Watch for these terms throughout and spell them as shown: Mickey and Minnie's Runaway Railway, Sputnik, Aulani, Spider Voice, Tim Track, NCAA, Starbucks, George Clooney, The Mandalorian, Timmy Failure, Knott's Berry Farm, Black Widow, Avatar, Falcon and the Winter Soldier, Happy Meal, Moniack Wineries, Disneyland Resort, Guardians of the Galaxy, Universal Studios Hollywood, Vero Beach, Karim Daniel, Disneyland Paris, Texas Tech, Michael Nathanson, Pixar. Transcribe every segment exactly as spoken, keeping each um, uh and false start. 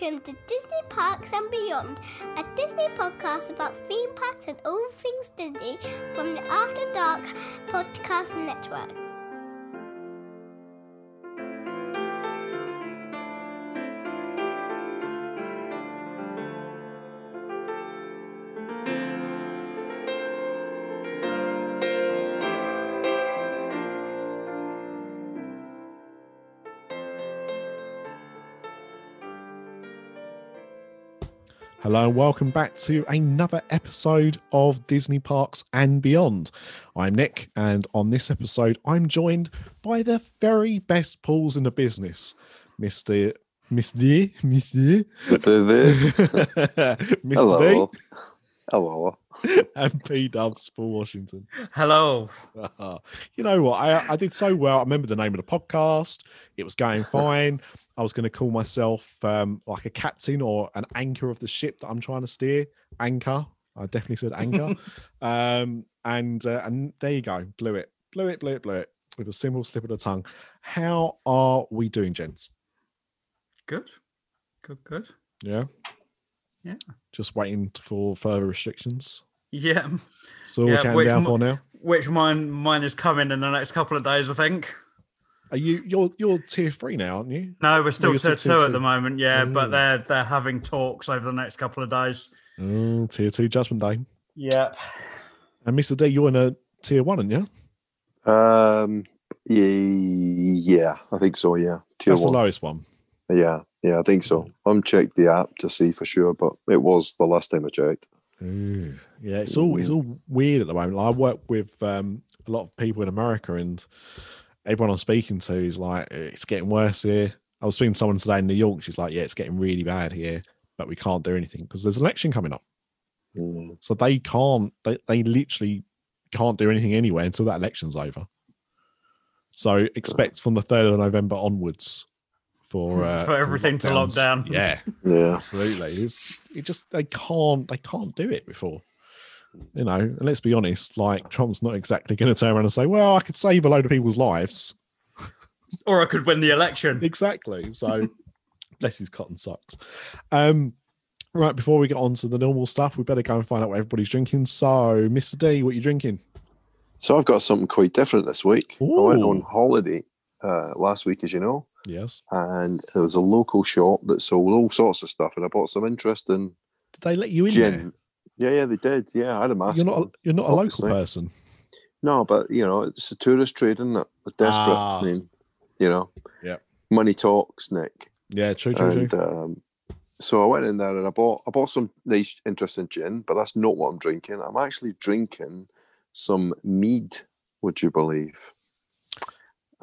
welcome to Disney Parks and Beyond, a Disney podcast about theme parks and all things Disney from the After Dark Podcast Network. Hello and welcome back to another episode of Disney Parks and Beyond. I'm Nick, and on this episode I'm joined by the very best pools in the business, Mister Mister Mister Mister Hello. Hello. And P Dubs for Washington. Hello. You know what? I, I did so well. I remember the name of the podcast. It was going fine. I was going to call myself um, like a captain or an anchor of the ship that I'm trying to steer. Anchor. I definitely said anchor. um, and uh, and there you go. Blew it. Blew it. Blew it. Blew it. With a simple slip of the tongue. How are we doing, gents? Good. Good. Good. Yeah. Yeah. Just waiting for further restrictions. Yeah. So yeah, we can down m- for now. Which mine mine is coming in the next couple of days, I think. Are you you're you're tier three now, aren't you? No, we're still no, tier, tier, two tier two at the moment, yeah. Mm. But they're they're having talks over the next couple of days. Mm, tier two judgment day. Yep. And Mister D, you're in a tier one, aren't you? Um yeah, I think so, yeah. Tier That's one. The lowest one. Yeah, yeah, I think so. I'm checked the app to see for sure, but it was the last time I checked. Ooh. Yeah, it's all it's all weird at the moment. Like, I work with um, a lot of people in America, and everyone I'm speaking to is like, it's getting worse here. I was speaking to someone today in New York. She's like, yeah, it's getting really bad here, but we can't do anything because there's an election coming up. Mm. So they can't, they, they literally can't do anything anywhere until that election's over. So expect from the third of November onwards for uh, for everything to lock down. Yeah, yeah, absolutely. It's, it just they can't they can't do it before, you know. And let's be honest, like Trump's not exactly going to turn around and say, "Well, I could save a load of people's lives," or I could win the election. Exactly. So, bless his cotton socks. Um, right before we get on to the normal stuff, we better go and find out what everybody's drinking. So, Mister D, what are you drinking? So I've got something quite different this week. Ooh. I went on holiday uh, last week, as you know. Yes. And there was a local shop that sold all sorts of stuff, and I bought some interesting. Did they let you in gin. There? Yeah, yeah, they did. Yeah, I had a mask. You're not a, you're not obviously. A local person. No, but, you know, it's a tourist trade, isn't it? A desperate, ah. I mean, you know. Yeah. Money talks, Nick. Yeah, true, true, and, true. Um, so I went in there and I bought I bought some nice, interesting gin, but that's not what I'm drinking. I'm actually drinking some mead, would you believe?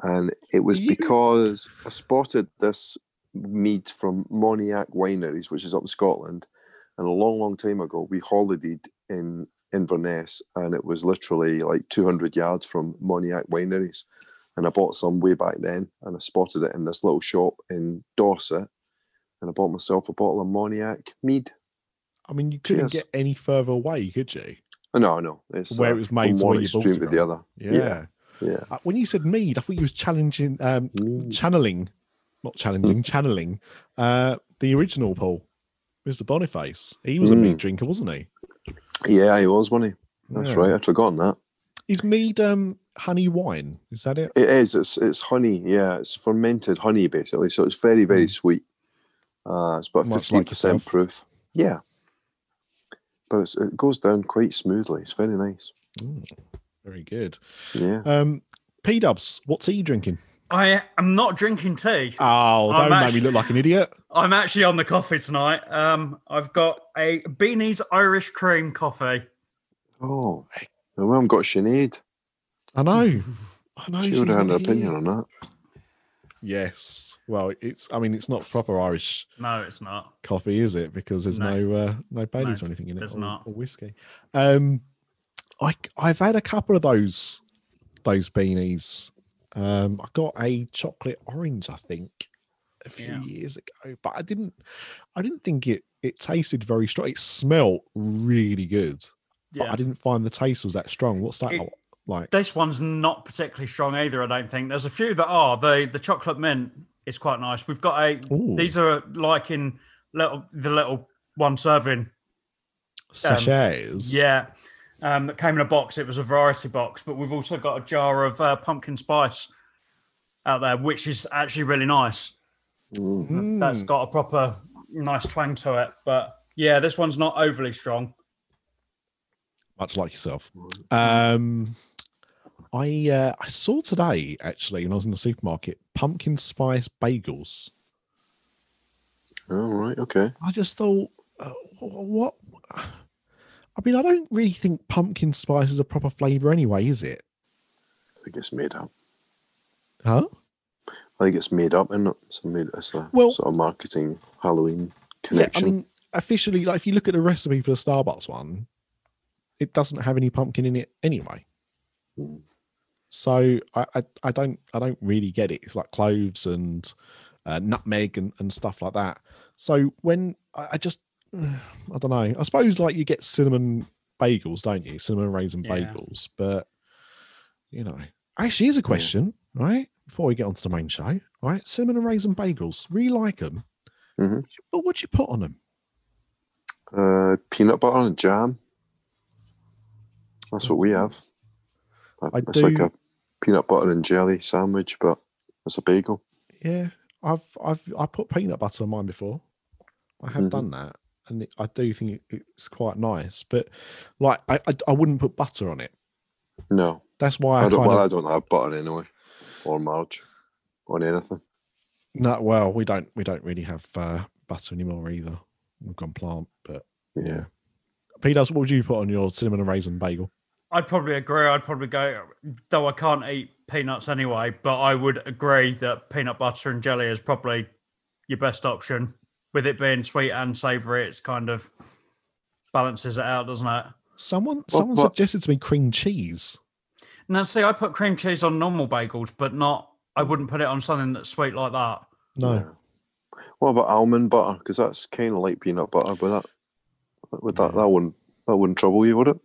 And it was because I spotted this mead from Moniack Wineries, which is up in Scotland. And a long, long time ago, we holidayed in Inverness, and it was literally like two hundred yards from Moniack Wineries. And I bought some way back then, and I spotted it in this little shop in Dorset. And I bought myself a bottle of Moniack mead. I mean, you couldn't Cheers. get any further away, could you? No, no. It's where uh, it was made to one extreme to the other. Yeah. yeah. Yeah. When you said mead, I thought you was challenging, um, channeling, not challenging, mm. channeling uh, the original Paul, Mister Boniface. He was mm. a mead drinker, wasn't he? Yeah, he was, wasn't he? That's yeah. right. I'd forgotten that. Is mead um, honey wine? Is that it? It is. It's it's honey. Yeah, it's fermented honey basically. So it's very very mm. sweet. Uh, it's about fifteen percent proof. Yeah, but it's, it goes down quite smoothly. It's very nice. Mm. Very good. Yeah. Um, P Dubs, what tea are you drinking? I am not drinking tea. Oh, don't make me look like an idiot. I'm actually on the coffee tonight. Um, I've got a Beanie's Irish Cream coffee. Oh, well, I haven't got Sinead. I know. I know. She would have had an opinion on that. Yes. Well, it's. I mean, it's not proper Irish. No, it's not coffee, is it? Because there's no no, uh, no Baileys no, or anything in it. There's or, not or whiskey. Um. I, I've had a couple of those those beanies. Um, I got a chocolate orange, I think, a few yeah. years ago, but I didn't. I didn't think it. It tasted very strong. It smelled really good, yeah. but I didn't find the taste was that strong. What's that it, like? This one's not particularly strong either. I don't think. There's a few that are. The the chocolate mint is quite nice. We've got a. Ooh. These are like in little the little one serving um, sachets. Yeah, um, it came in a box. It was a variety box, but we've also got a jar of uh, pumpkin spice out there, which is actually really nice. Mm. That's got a proper nice twang to it. But yeah, this one's not overly strong. Much like yourself. Um, I uh, I saw today, actually, when I was in the supermarket, pumpkin spice bagels. All right, okay. I just thought, uh, what? I mean, I don't really think pumpkin spice is a proper flavour anyway, is it? I think it's made up. Huh? I think it's made up, and it's a, made, it's a well, sort of marketing Halloween connection. Yeah, I mean, officially, like if you look at the recipe for the Starbucks one, it doesn't have any pumpkin in it anyway. Mm. So I, I, I don't, I don't really get it. It's like cloves and uh, nutmeg and, and stuff like that. So when I, I just, I don't know. I suppose like you get cinnamon bagels, don't you? Cinnamon raisin yeah. bagels, but you know. Actually, here's a question, yeah. right? Before we get onto the main show, right? Cinnamon and raisin bagels, really like them. Mm-hmm. But what'd you put on them? Uh, peanut butter and jam. That's what we have. I it's do... like a peanut butter and jelly sandwich, but it's a bagel. Yeah, I've I've I put peanut butter on mine before. I have mm-hmm. done that, and I do think it's quite nice. But like, I I, I wouldn't put butter on it. No, that's why I, I don't. Well, of... I don't have butter anyway, or marge, on anything. No, well, we don't. We don't really have uh, butter anymore either. We've gone plant, but yeah. yeah. P-Dubs, what would you put on your cinnamon and raisin bagel? I'd probably agree. I'd probably go, though I can't eat peanuts anyway, but I would agree that peanut butter and jelly is probably your best option. With it being sweet and savoury, it's kind of balances it out, doesn't it? Someone someone what, what? suggested to me cream cheese. Now, see, I put cream cheese on normal bagels, but not. I wouldn't put it on something that's sweet like that. No. What about almond butter? Because that's kind of like peanut butter, but that... Would that that wouldn't that wouldn't trouble you, would it?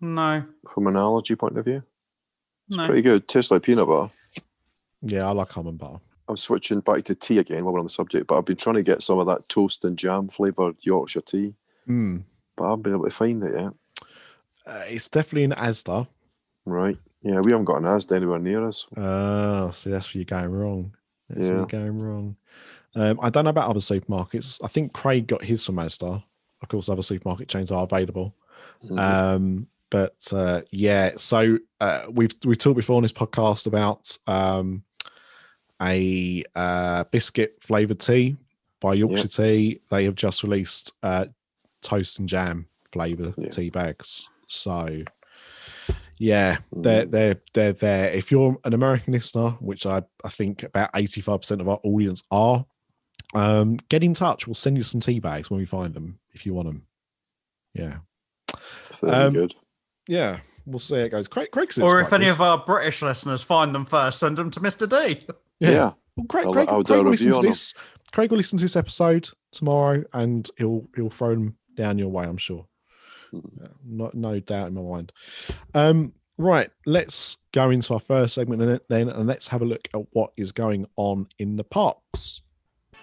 No. From an allergy point of view, it's no. pretty good. Tastes like peanut butter. Yeah, I like almond butter. I'm switching back to tea again while we're on the subject, but I've been trying to get some of that toast and jam flavoured Yorkshire tea, mm. but I haven't been able to find it yet. Uh, it's definitely an Asda. Right. Yeah, we haven't got an Asda anywhere near us. Oh, see, that's where you're going wrong. That's yeah. where you're going wrong. Um, I don't know about other supermarkets. I think Craig got his from Asda. Of course, other supermarket chains are available. Mm-hmm. Um, but uh, yeah, so uh, we've we talked before on this podcast about um, a uh, biscuit flavoured tea by Yorkshire yeah. Tea. They have just released uh, toast and jam flavour yeah. tea bags. So yeah, they're they're they're there. If you're an American listener, which I I think about eighty-five percent of our audience are. Um, get in touch. We'll send you some tea bags when we find them if you want them. Yeah. Um, good. Yeah. We'll see how it goes. Craig, Craig's or if any good. of our British listeners find them first, send them to Mister D. Yeah. yeah. Well, Craig, I'll, Craig, I'll Craig, will listen to this. Craig will listen to this episode tomorrow and he'll he'll throw them down your way, I'm sure. Mm-hmm. No, no doubt in my mind. Um, right. Let's go into our first segment then, and let's have a look at what is going on in the parks.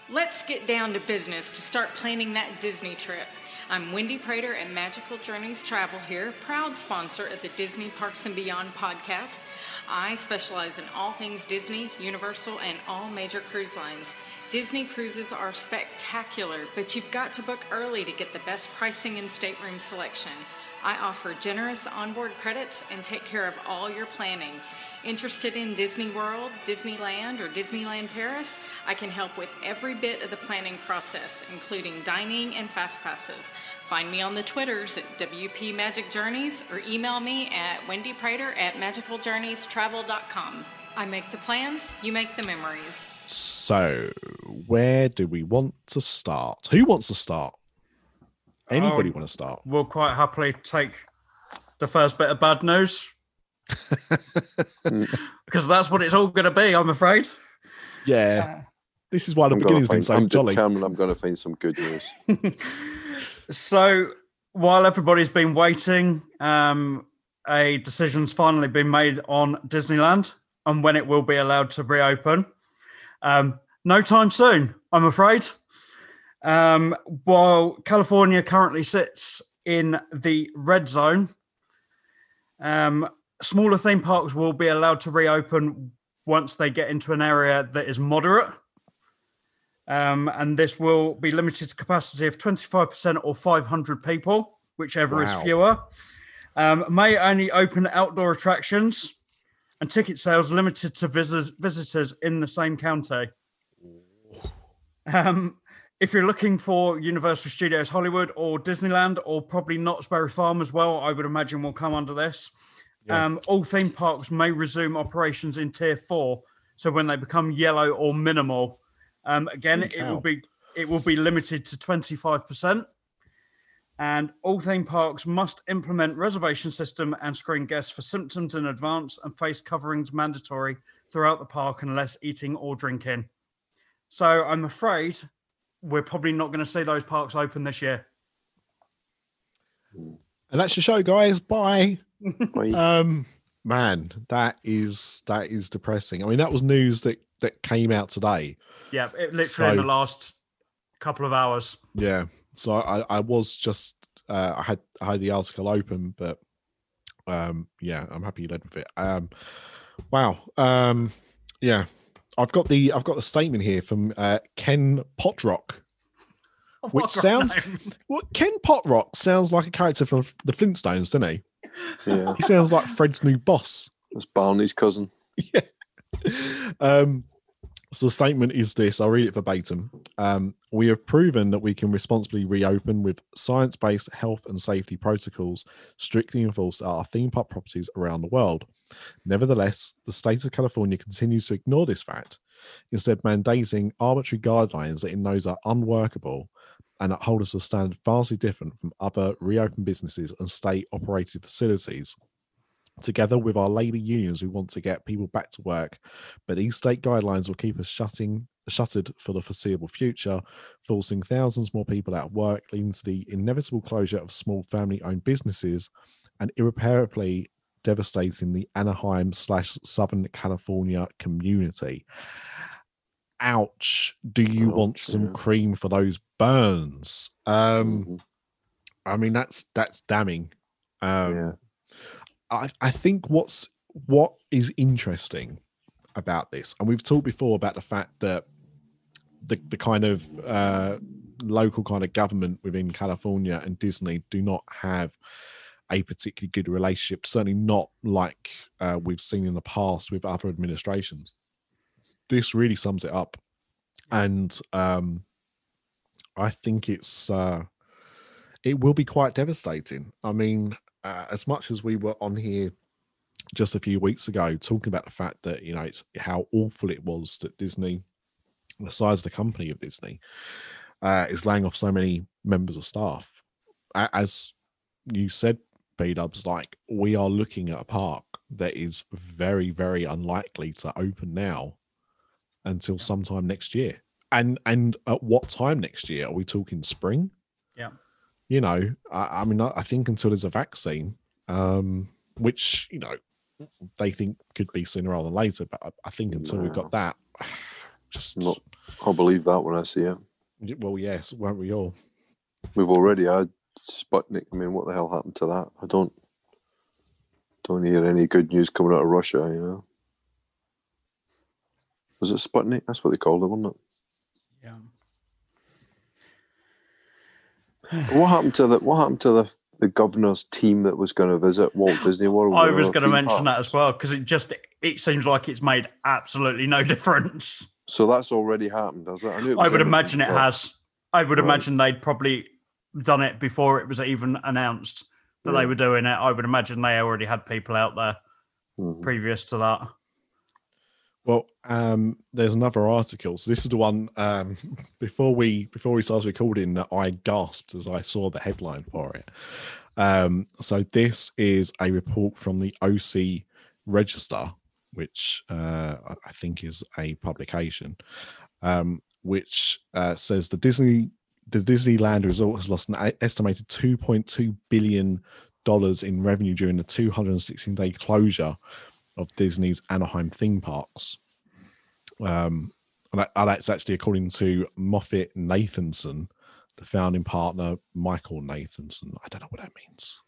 Let's get down to business to start planning that Disney trip. I'm Wendy Prater at Magical Journeys Travel here, proud sponsor of the Disney Parks and Beyond podcast. I specialize in all things Disney, Universal, and all major cruise lines. Disney cruises are spectacular, but you've got to book early to get the best pricing and stateroom selection. I offer generous onboard credits and take care of all your planning. Interested in Disney World, Disneyland, or Disneyland Paris? I can help with every bit of the planning process, including dining and fast passes. Find me on the Twitters at W P Magic Journeys or email me at wendyprater at magical journeys travel dot com. I make the plans, you make the memories. So, where do we want to start? Who wants to start? Anybody um, want to start? We'll quite happily take the first bit of bad news. Because that's what it's all going to be, I'm afraid. Yeah, uh, this is why the beginning's been so jolly. I'm going to find some good news. So, while everybody's been waiting, um, a decision's finally been made on Disneyland and when it will be allowed to reopen. Um, no time soon, I'm afraid. Um, while California currently sits in the red zone, um, smaller theme parks will be allowed to reopen once they get into an area that is moderate. Um, and this will be limited to capacity of twenty-five percent or five hundred people, whichever wow. is fewer. Um, may only open outdoor attractions, and ticket sales limited to vis- visitors in the same county. Um, if you're looking for Universal Studios Hollywood or Disneyland, or probably Knott's Berry Farm as well, I would imagine will come under this. Yeah. Um, all theme parks may resume operations in tier four. So when they become yellow or minimal, um, again, it will be it will be limited to twenty-five percent. And all theme parks must implement reservation system and screen guests for symptoms in advance, and face coverings mandatory throughout the park unless eating or drinking. So I'm afraid we're probably not going to see those parks open this year. And that's your show, guys. Bye. um, man, that is that is depressing. I mean, that was news that, that came out today. Yeah, it literally so, in the last couple of hours. Yeah. So I, I was just uh, I had I had the article open, but um, yeah, I'm happy you led with it. Um, wow, um, yeah, I've got the I've got the statement here from uh, Ken Potrock, which what sounds well, Ken Potrock sounds like a character from the Flintstones, doesn't he? Yeah, he sounds like Fred's new boss. That's Barney's cousin. Yeah. Um, so the statement is this, I'll read it verbatim. Um, we have proven that we can responsibly reopen with science-based health and safety protocols strictly enforced at our theme park properties around the world. Nevertheless, the state of California continues to ignore this fact, instead mandating arbitrary guidelines that it knows are unworkable and that hold us to a standard vastly different from other reopened businesses and state-operated facilities. Together with our labour unions, we want to get people back to work, but these state guidelines will keep us shutting, shuttered for the foreseeable future, forcing thousands more people out of work, leading to the inevitable closure of small family-owned businesses and irreparably devastating the Anaheim slash Southern California community. Ouch. Do you oh, want yeah. some cream for those burns? Um, mm-hmm. I mean, that's that's damning. Um, yeah. I, I think what's what is interesting about this, and we've talked before about the fact that the the kind of uh, local kind of government within California and Disney do not have a particularly good relationship, certainly not like uh, we've seen in the past with other administrations. This really sums it up. And um, I think it's uh, it will be quite devastating. I mean, Uh, as much as we were on here just a few weeks ago talking about the fact that, you know, it's how awful it was that Disney, the size of the company of Disney, uh, is laying off so many members of staff. As you said, B-Dubs, like, we are looking at a park that is very, very unlikely to open now until sometime next year. And, and at what time next year? Are we talking spring? Yeah. You know, I, I mean, I think until there's a vaccine, um, which, you know, they think could be sooner rather than later, but I, I think until no. we've got that, just... Not, I'll believe that when I see it. Well, yes, won't we all? We've already had Sputnik. I mean, what the hell happened to that? I don't don't hear any good news coming out of Russia, you know. Was it Sputnik? That's what they called it, wasn't it? Yeah. What happened to the What happened to the, the governor's team that was going to visit Walt Disney World? I was going to mention parks? that as well, because it just it seems like it's made absolutely no difference. So that's already happened, has it? I, knew it was I would imagine it park. has. I would right. imagine they'd probably done it before it was even announced that yeah. they were doing it. I would imagine they already had people out there mm-hmm. previous to that. Well, um, there's another article. So this is the one um, before we before we started recording that I gasped as I saw the headline for it. Um, so this is a report from the O C Register, which uh, I think is a publication, um, which uh, says the Disney the Disneyland Resort has lost an estimated two point two billion dollars in revenue during the two hundred sixteen day closure of Disney's Anaheim theme parks. Um, And that's actually according to MoffettNathanson, the founding partner, Michael Nathanson. I don't know what that means.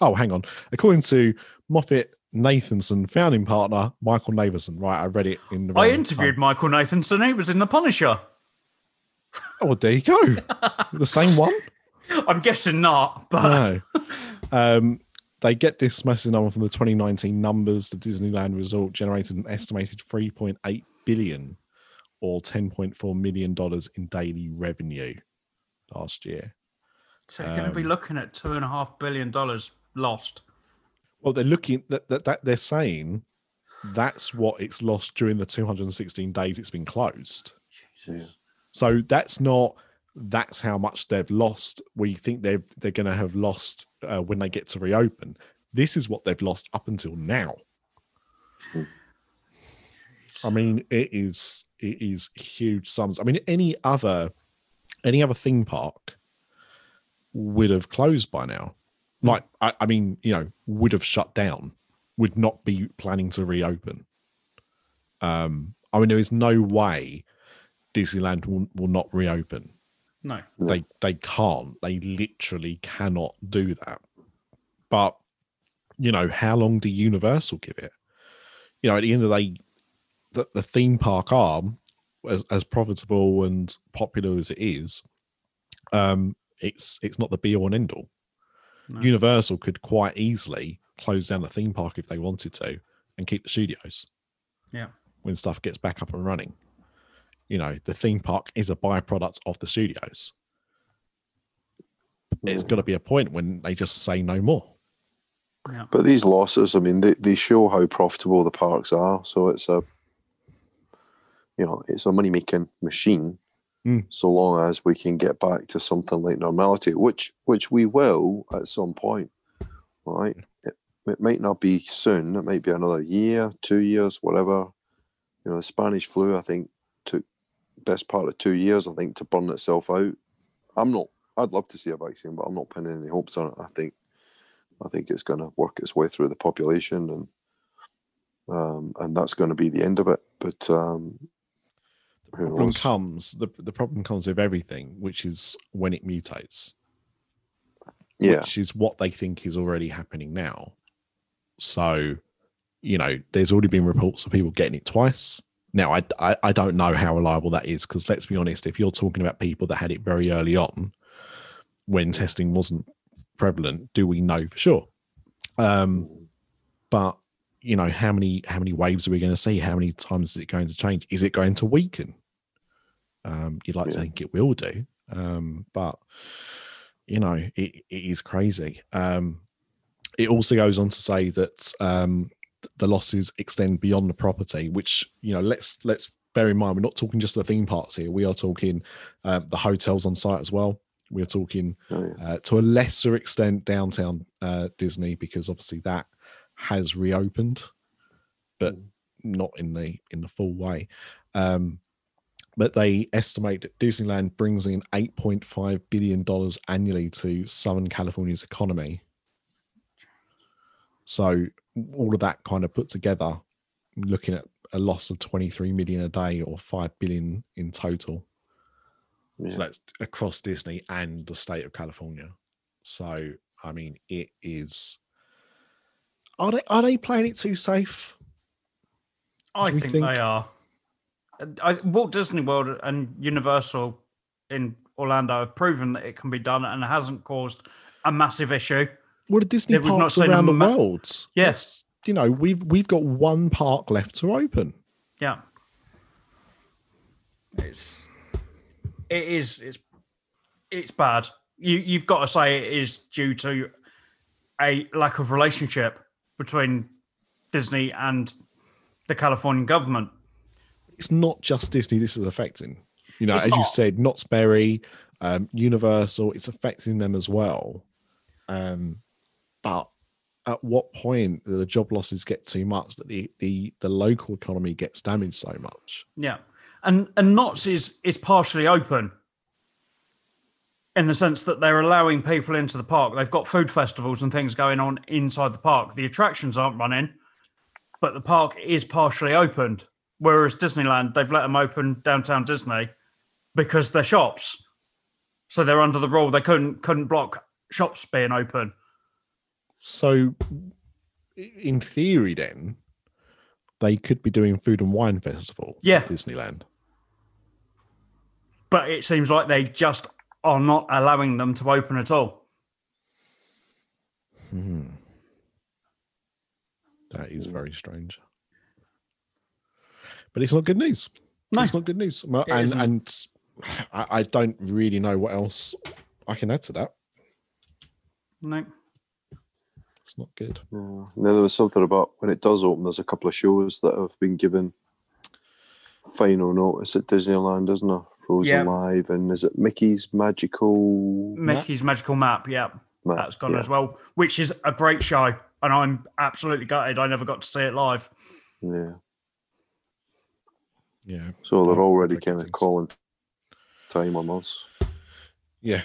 Oh, hang on. According to MoffettNathanson, founding partner, Michael Nathanson. Right, I read it in the I interviewed time. Michael Nathanson. He was in The Punisher. Oh, well, there you go. The same one? I'm guessing not, but... No. Um, they get this massive number from the twenty nineteen numbers. The Disneyland Resort generated an estimated three point eight billion dollars or ten point four million dollars in daily revenue last year. So you're um, going to be looking at two point five billion dollars lost. Well, they're looking that, that that they're saying that's what it's lost during the two hundred sixteen days it's been closed. Jesus. So that's not that's how much they've lost. We think they're they're going to have lost uh, when they get to reopen. This is what they've lost up until now. I mean, it is it is huge sums. I mean, any other any other theme park would have closed by now. Like, I, I mean, you know, would have shut down, would not be planning to reopen. Um, I mean, there is no way Disneyland will, will not reopen. No. They they can't. They literally cannot do that. But, you know, how long do Universal give it? You know, at the end of the day, the, the theme park arm, as, as profitable and popular as it is, um, it's it's not the be-all and end-all. No. Universal could quite easily close down the theme park if they wanted to and keep the studios. Yeah. When stuff gets back up and running. You know, the theme park is a byproduct of the studios. It's got to be a point when they just say no more. Yeah. But these losses, I mean, they, they show how profitable the parks are. So it's a, you know, it's a money-making machine. Mm. So long as we can get back to something like normality, which which we will at some point, right? It, it might not be soon. It might be another year, two years, whatever. You know, the Spanish flu, I think, took best part of two years, I think, to burn itself out. I'm not. I'd love to see a vaccine, but I'm not pinning any hopes on it. I think, I think it's going to work its way through the population, and um, and that's going to be the end of it. But um, The problem comes the, the problem comes with everything, which is when it mutates. Yeah. Which is what they think is already happening now. So, you know, there's already been reports of people getting it twice. Now, I, I, I don't know how reliable that is, because let's be honest, if you're talking about people that had it very early on when testing wasn't prevalent, do we know for sure? Um, but, you know, how many how many waves are we going to see? How many times is it going to change? Is it going to weaken? Um, you'd like yeah. to think it will do, um, but you know it, it is crazy. Um, it also goes on to say that um, the losses extend beyond the property, which you know let's let's bear in mind we're not talking just the theme parks here. We are talking uh, the hotels on site as well. We are talking oh, yeah. uh, to a lesser extent downtown uh, Disney, because obviously that has reopened, but not in the in the full way. Um, but they estimate that Disneyland brings in eight point five billion dollars annually to Southern California's economy. So all of that kind of put together, looking at a loss of twenty-three million a day, or five billion in total. Yeah. So that's across Disney and the state of California. So I mean, it is. Are they, are they playing it too safe? I think, think they are. I, Walt Disney World and Universal in Orlando have proven that it can be done and hasn't caused a massive issue. Well, the Disney it parks around the ma- world. Yes. It's, you know, we've, we've got one park left to open. Yeah. It's, it is, it's, it's bad. You, you've got to say it is due to a lack of relationship between Disney and the Californian government. It's not just Disney this is affecting. You know, it's as not. You said, Knott's Berry, um, Universal, it's affecting them as well. Um, but at what point do the job losses get too much that the, the, the local economy gets damaged so much? Yeah. And and Knott's is, is partially open in the sense that they're allowing people into the park. They've got food festivals and things going on inside the park. The attractions aren't running, but the park is partially opened. Whereas Disneyland, they've let them open downtown Disney because they're shops. So they're under the rule. They couldn't couldn't block shops being open. So in theory then, they could be doing food and wine festival yeah. at Disneyland. But it seems like they just are not allowing them to open at all. Hmm. That is very strange. But it's not good news. No. It's not good news. It and and I, I don't really know what else I can add to that. No. It's not good. Mm. Now, there was something about when it does open, there's a couple of shows that have been given final notice at Disneyland, isn't there? Frozen yeah. Live, and is it Mickey's Magical... Mickey's Map? Magical Map, yeah. Map, That's gone yeah. as well, which is a great show. And I'm absolutely gutted I never got to see it live. Yeah. Yeah. So they're already kind of calling time on us. Yeah.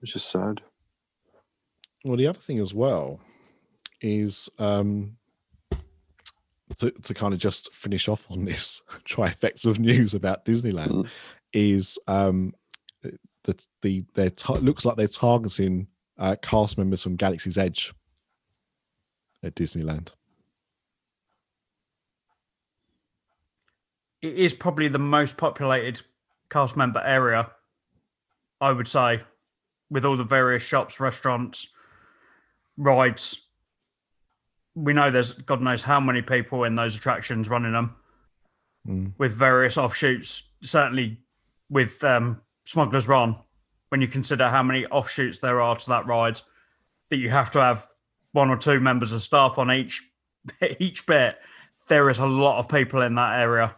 Which is sad. Well, the other thing as well is um, to, to kind of just finish off on this trifecta of news about Disneyland mm-hmm. is um, that the their ta- looks like they're targeting uh, cast members from Galaxy's Edge at Disneyland. It is probably the most populated cast member area, I would say, with all the various shops, restaurants, rides. We know there's God knows how many people in those attractions running them mm. with various offshoots, certainly with um, Smuggler's Run, when you consider how many offshoots there are to that ride, that you have to have one or two members of staff on each each bit. There is a lot of people in that area,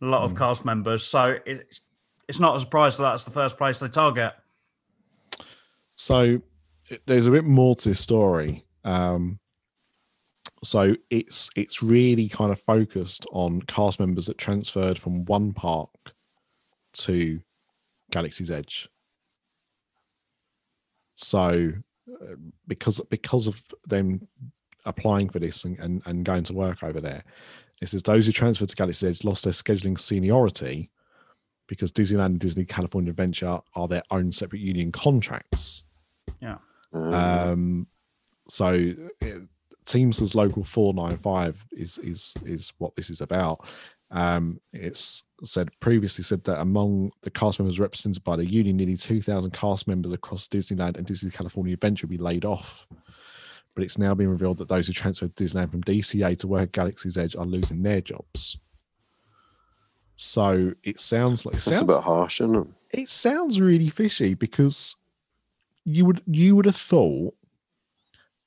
a lot mm. of cast members. So it's it's not a surprise that that's the first place they target. So there's a bit more to this story. Um, so it's it's really kind of focused on cast members that transferred from one park to Galaxy's Edge. So. Because because of them applying for this and, and, and going to work over there, it says those who transferred to Galaxy's Edge lost their scheduling seniority because Disneyland and Disney California Adventure are their own separate union contracts. Yeah. Um. So it, Teamsters Local four ninety-five is is is what this is about. Um. It's said previously said that among the cast members represented by the union, nearly two thousand cast members across Disneyland and Disney California Adventure will be laid off. But it's now been revealed that those who transferred to Disneyland from D C A to work at Galaxy's Edge are losing their jobs. So it sounds like... It sounds, That's a bit harsh, isn't it? It sounds really fishy because you would you would have thought,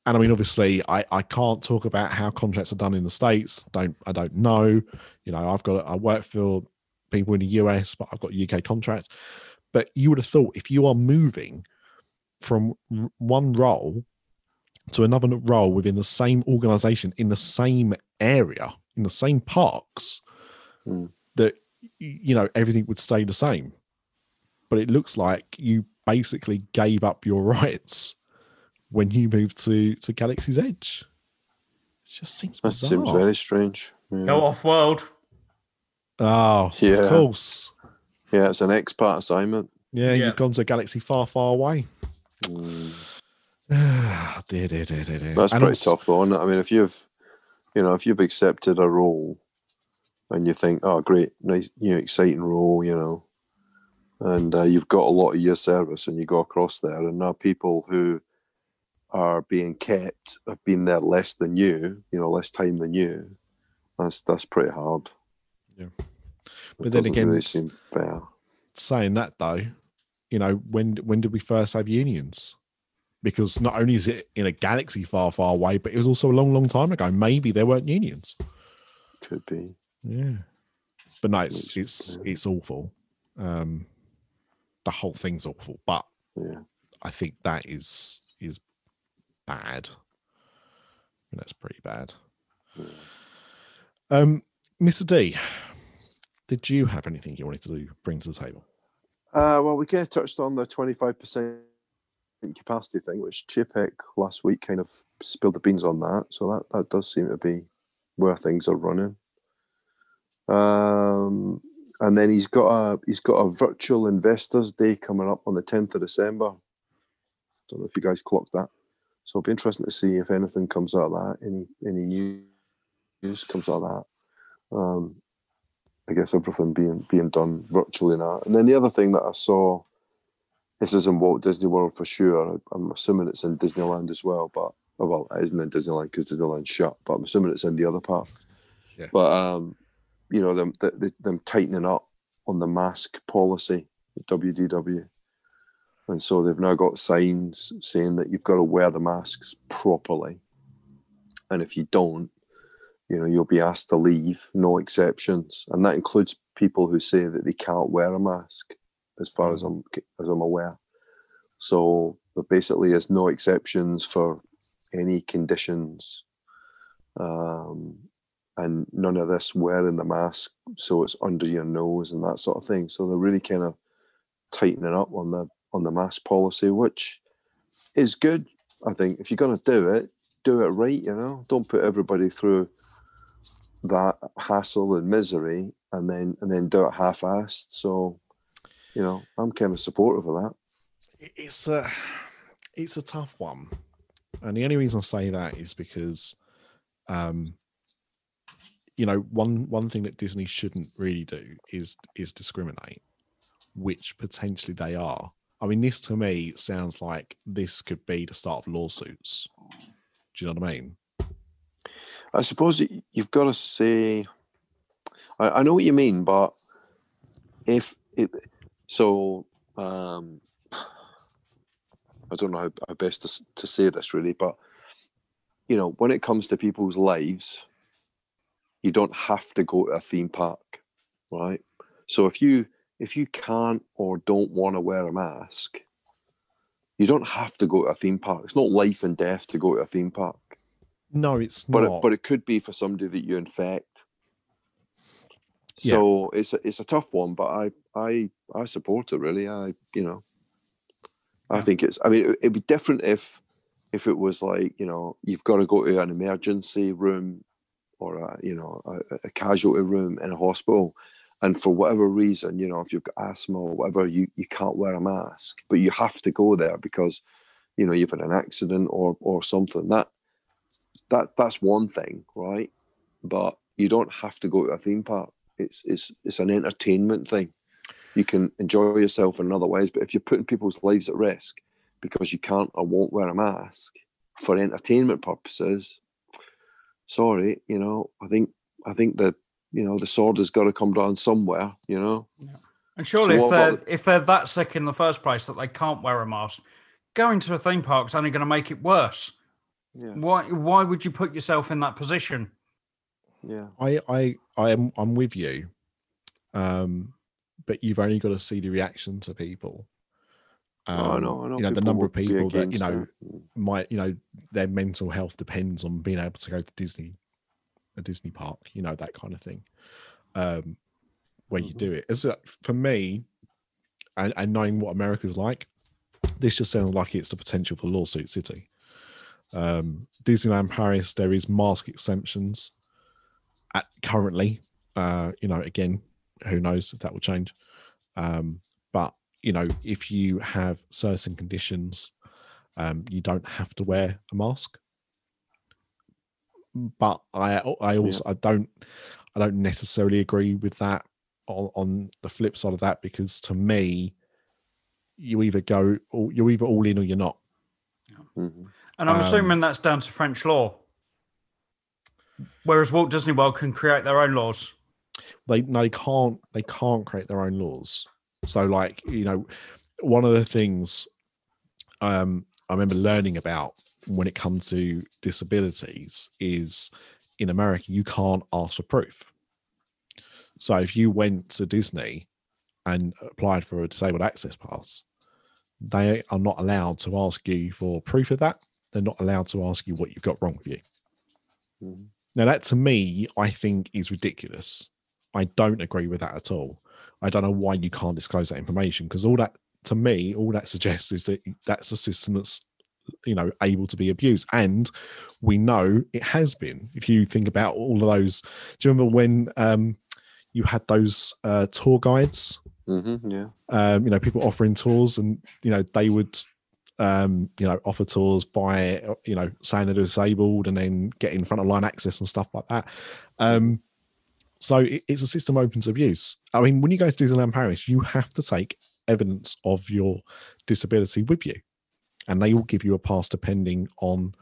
and I mean, obviously, I, I can't talk about how contracts are done in the States. Don't I don't know. You know, I've got... I work for... people in the U S, but I've got U K contracts. But you would have thought if you are moving from one role to another role within the same organization, in the same area, in the same parks, mm. that, you know, everything would stay the same. But it looks like you basically gave up your rights when you moved to, to Galaxy's Edge. It just seems bizarre. That seems very strange. Yeah. Go off world. Oh, yeah. Of course. Yeah, it's an expat assignment. Yeah, yeah. You've gone to a galaxy far, far away. Mm. dear, dear, dear, dear, dear. That's and pretty was... tough, though, isn't it? I mean, if you've, you know, if you've accepted a role and you think, oh, great, nice, you know, exciting role, you know, and uh, you've got a lot of your service and you go across there, and now people who are being kept have been there less than you, you know, less time than you. That's that's pretty hard. Yeah, but it then again, really seem fair. Saying that though, you know, when when did we first have unions? Because not only is it in a galaxy far, far away, but it was also a long, long time ago. Maybe there weren't unions. Could be. Yeah, but no, it's it's yeah. it's awful. Um, the whole thing's awful. But yeah, I think that is is bad. I mean, that's pretty bad. Yeah. Um. Mister D, did you have anything you wanted to do, bring to the table? Uh, well, we kind of touched on the twenty-five percent capacity thing, which Chapek last week kind of spilled the beans on that. So that, that does seem to be where things are running. Um, and then he's got a he's got a virtual investors day coming up on the tenth of December. Don't know if you guys clocked that. So it'll be interesting to see if anything comes out of that, any any news comes out of that. Um, I guess everything being being done virtually now. And then the other thing that I saw, this is in Walt Disney World for sure. I'm assuming it's in Disneyland as well, but oh, well, it isn't in Disneyland because Disneyland's shut. But I'm assuming it's in the other parks. Yeah. But um, you know them them, them tightening up on the mask policy at W D W. And so they've now got signs saying that you've got to wear the masks properly. And if you don't, you know, you'll be asked to leave, no exceptions. And that includes people who say that they can't wear a mask, as far as I'm, as I'm aware. So there basically is no exceptions for any conditions. Um, and none of this wearing the mask, so it's under your nose and that sort of thing. So they're really kind of tightening up on the on the mask policy, which is good. I think if you're going to do it, do it right, you know. Don't put everybody through that hassle and misery and then and then do it half-assed. So, you know, I'm kind of supportive of that. It's a, it's a tough one. And the only reason I say that is because, um, you know, one one thing that Disney shouldn't really do is is discriminate, which potentially they are. I mean, this to me sounds like this could be the start of lawsuits. Do you know what I mean? I suppose you've got to say, I, I know what you mean, but if it, so, um, I don't know how, how best to, to say this really, but, you know, when it comes to people's lives, you don't have to go to a theme park, right? So if you, If you can't or don't want to wear a mask, you don't have to go to a theme park. It's not life and death to go to a theme park. No, it's but not. It, but it could be for somebody that you infect. Yeah. So it's a, it's a tough one, but I I I support it really. I you know, I yeah. think it's. I mean, it, it'd be different if if it was like, you know, you've got to go to an emergency room or a, you know, a, a casualty room in a hospital. And for whatever reason, you know, if you've got asthma or whatever, you, you can't wear a mask, but you have to go there because, you know, you've had an accident or or something. That that that's one thing, right? But you don't have to go to a theme park. It's it's it's an entertainment thing. You can enjoy yourself in other ways, but if you're putting people's lives at risk because you can't or won't wear a mask for entertainment purposes, sorry, you know, I think I think the you know, the sword has got to come down somewhere, you know. Yeah. And surely so if, they're, the... if they're that sick in the first place that they can't wear a mask, going to a theme park is only going to make it worse. Yeah. Why Why would you put yourself in that position? Yeah, I, I, I am, I'm with you. Um, but you've only got to see the reaction to people. Um, oh, I know, I know. You know, the number of people that, you know, that. might, you know, their mental health depends on being able to go to Disney. A Disney park, you know, that kind of thing, um, where you do it. It's, uh, for me, and, and knowing what America's like, this just sounds like it's the potential for lawsuit city. Um, Disneyland Paris, there is mask exemptions at currently. Uh, you know, again, who knows if that will change. Um, but, you know, if you have certain conditions, um, you don't have to wear a mask. But I, I also, yeah. I don't, I don't necessarily agree with that. On, on the flip side of that, because to me, you either go, or you're either all in or you're not. Mm-hmm. And I'm um, assuming that's down to French law. Whereas Walt Disney World can create their own laws. They no, they can't. They can't create their own laws. So, like, you know, one of the things um, I remember learning about when it comes to disabilities is in America, you can't ask for proof. So if you went to Disney and applied for a disabled access pass, they are not allowed to ask you for proof of that. They're not allowed to ask you what you've got wrong with you. Mm-hmm. Now that to me, I think is ridiculous. I don't agree with that at all. I don't know why you can't disclose that information, because all that, to me, all that suggests is that that's a system that's, you know, able to be abused, and we know it has been. If you think about all of those, do you remember when um you had those uh, tour guides. Mm-hmm, yeah. Um, you know, people offering tours, and you know they would, um, you know, offer tours by you know saying they're disabled, and then get in front of line access and stuff like that. Um, so it, it's a system open to abuse. I mean, when you go to Disneyland Paris, you have to take evidence of your disability with you, and they will give you a pass depending on,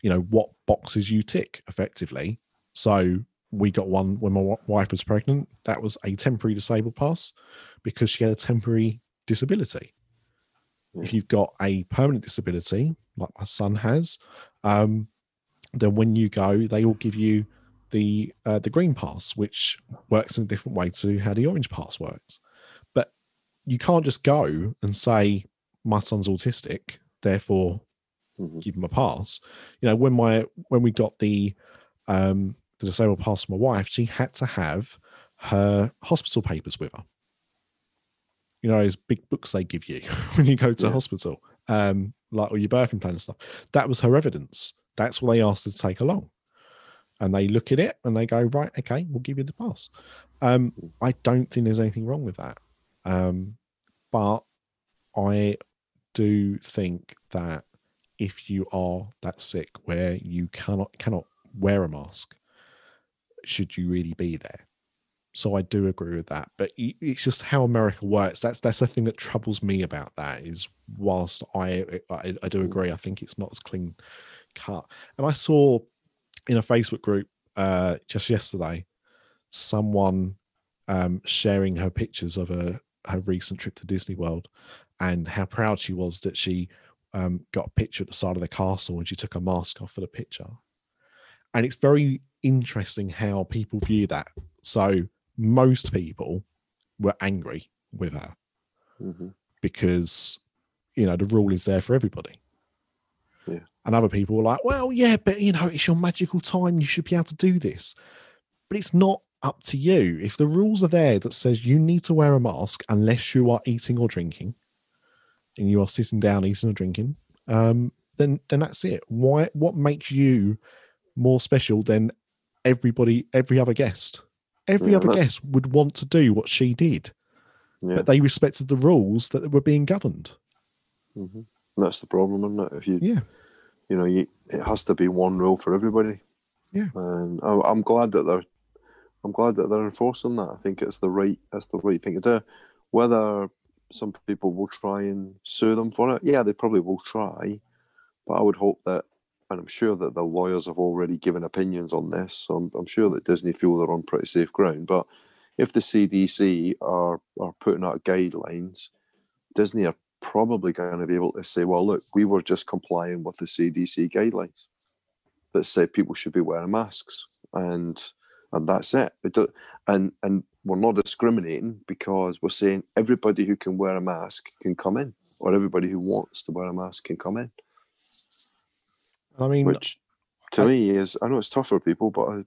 you know, what boxes you tick effectively. So we got one when my wife was pregnant. That was a temporary disabled pass because she had a temporary disability. Yeah. If you've got a permanent disability, like my son has, um, then when you go, they will give you the uh, the green pass, which works in a different way to how the orange pass works. But you can't just go and say, my son's autistic, therefore mm-hmm. give him a pass. You know, when my when we got the um the disabled pass for my wife, she had to have her hospital papers with her. You know, those big books they give you when you go to yeah. hospital, um, like all your birthing plan and stuff. That was her evidence. That's what they asked her to take along. And they look at it and they go, right, okay, we'll give you the pass. Um, I don't think there's anything wrong with that. Um, but I do think that if you are that sick where you cannot cannot wear a mask, should you really be there? So I do agree with that. But it's just how America works. That's that's the thing that troubles me about that. Is whilst I I, I do agree, I think it's not as clean cut. And I saw in a Facebook group uh, just yesterday someone um, sharing her pictures of a her recent trip to Disney World, and how proud she was that she um, got a picture at the side of the castle and she took her mask off for the picture. And it's very interesting how people view that. So most people were angry with her mm-hmm. because, you know, the rule is there for everybody. Yeah. And other people were like, well, yeah, but, you know, it's your magical time. You should be able to do this. But it's not up to you. If the rules are there that says you need to wear a mask unless you are eating or drinking, and you are sitting down eating or drinking, um, then then that's it. Why? What makes you more special than everybody, every other guest? Every yeah, other that's... guest would want to do what she did, yeah. but they respected the rules that were being governed. Mm-hmm. That's the problem, isn't it? If you, yeah, you know, you, it has to be one rule for everybody. Yeah, and I, I'm glad that they're. I'm glad that they're enforcing that. I think it's the right, that's the right thing to do. Whether some people will try and sue them for it, yeah, they probably will try. But I would hope that, and I'm sure that the lawyers have already given opinions on this, so I'm, I'm sure that Disney feel they're on pretty safe ground. But if the C D C are, are putting out guidelines, Disney are probably going to be able to say, well, look, we were just complying with the C D C guidelines that say people should be wearing masks. And... And that's it. it do, and and we're not discriminating because we're saying everybody who can wear a mask can come in, or everybody who wants to wear a mask can come in. I mean, which to I, me is, I know it's tough for people, but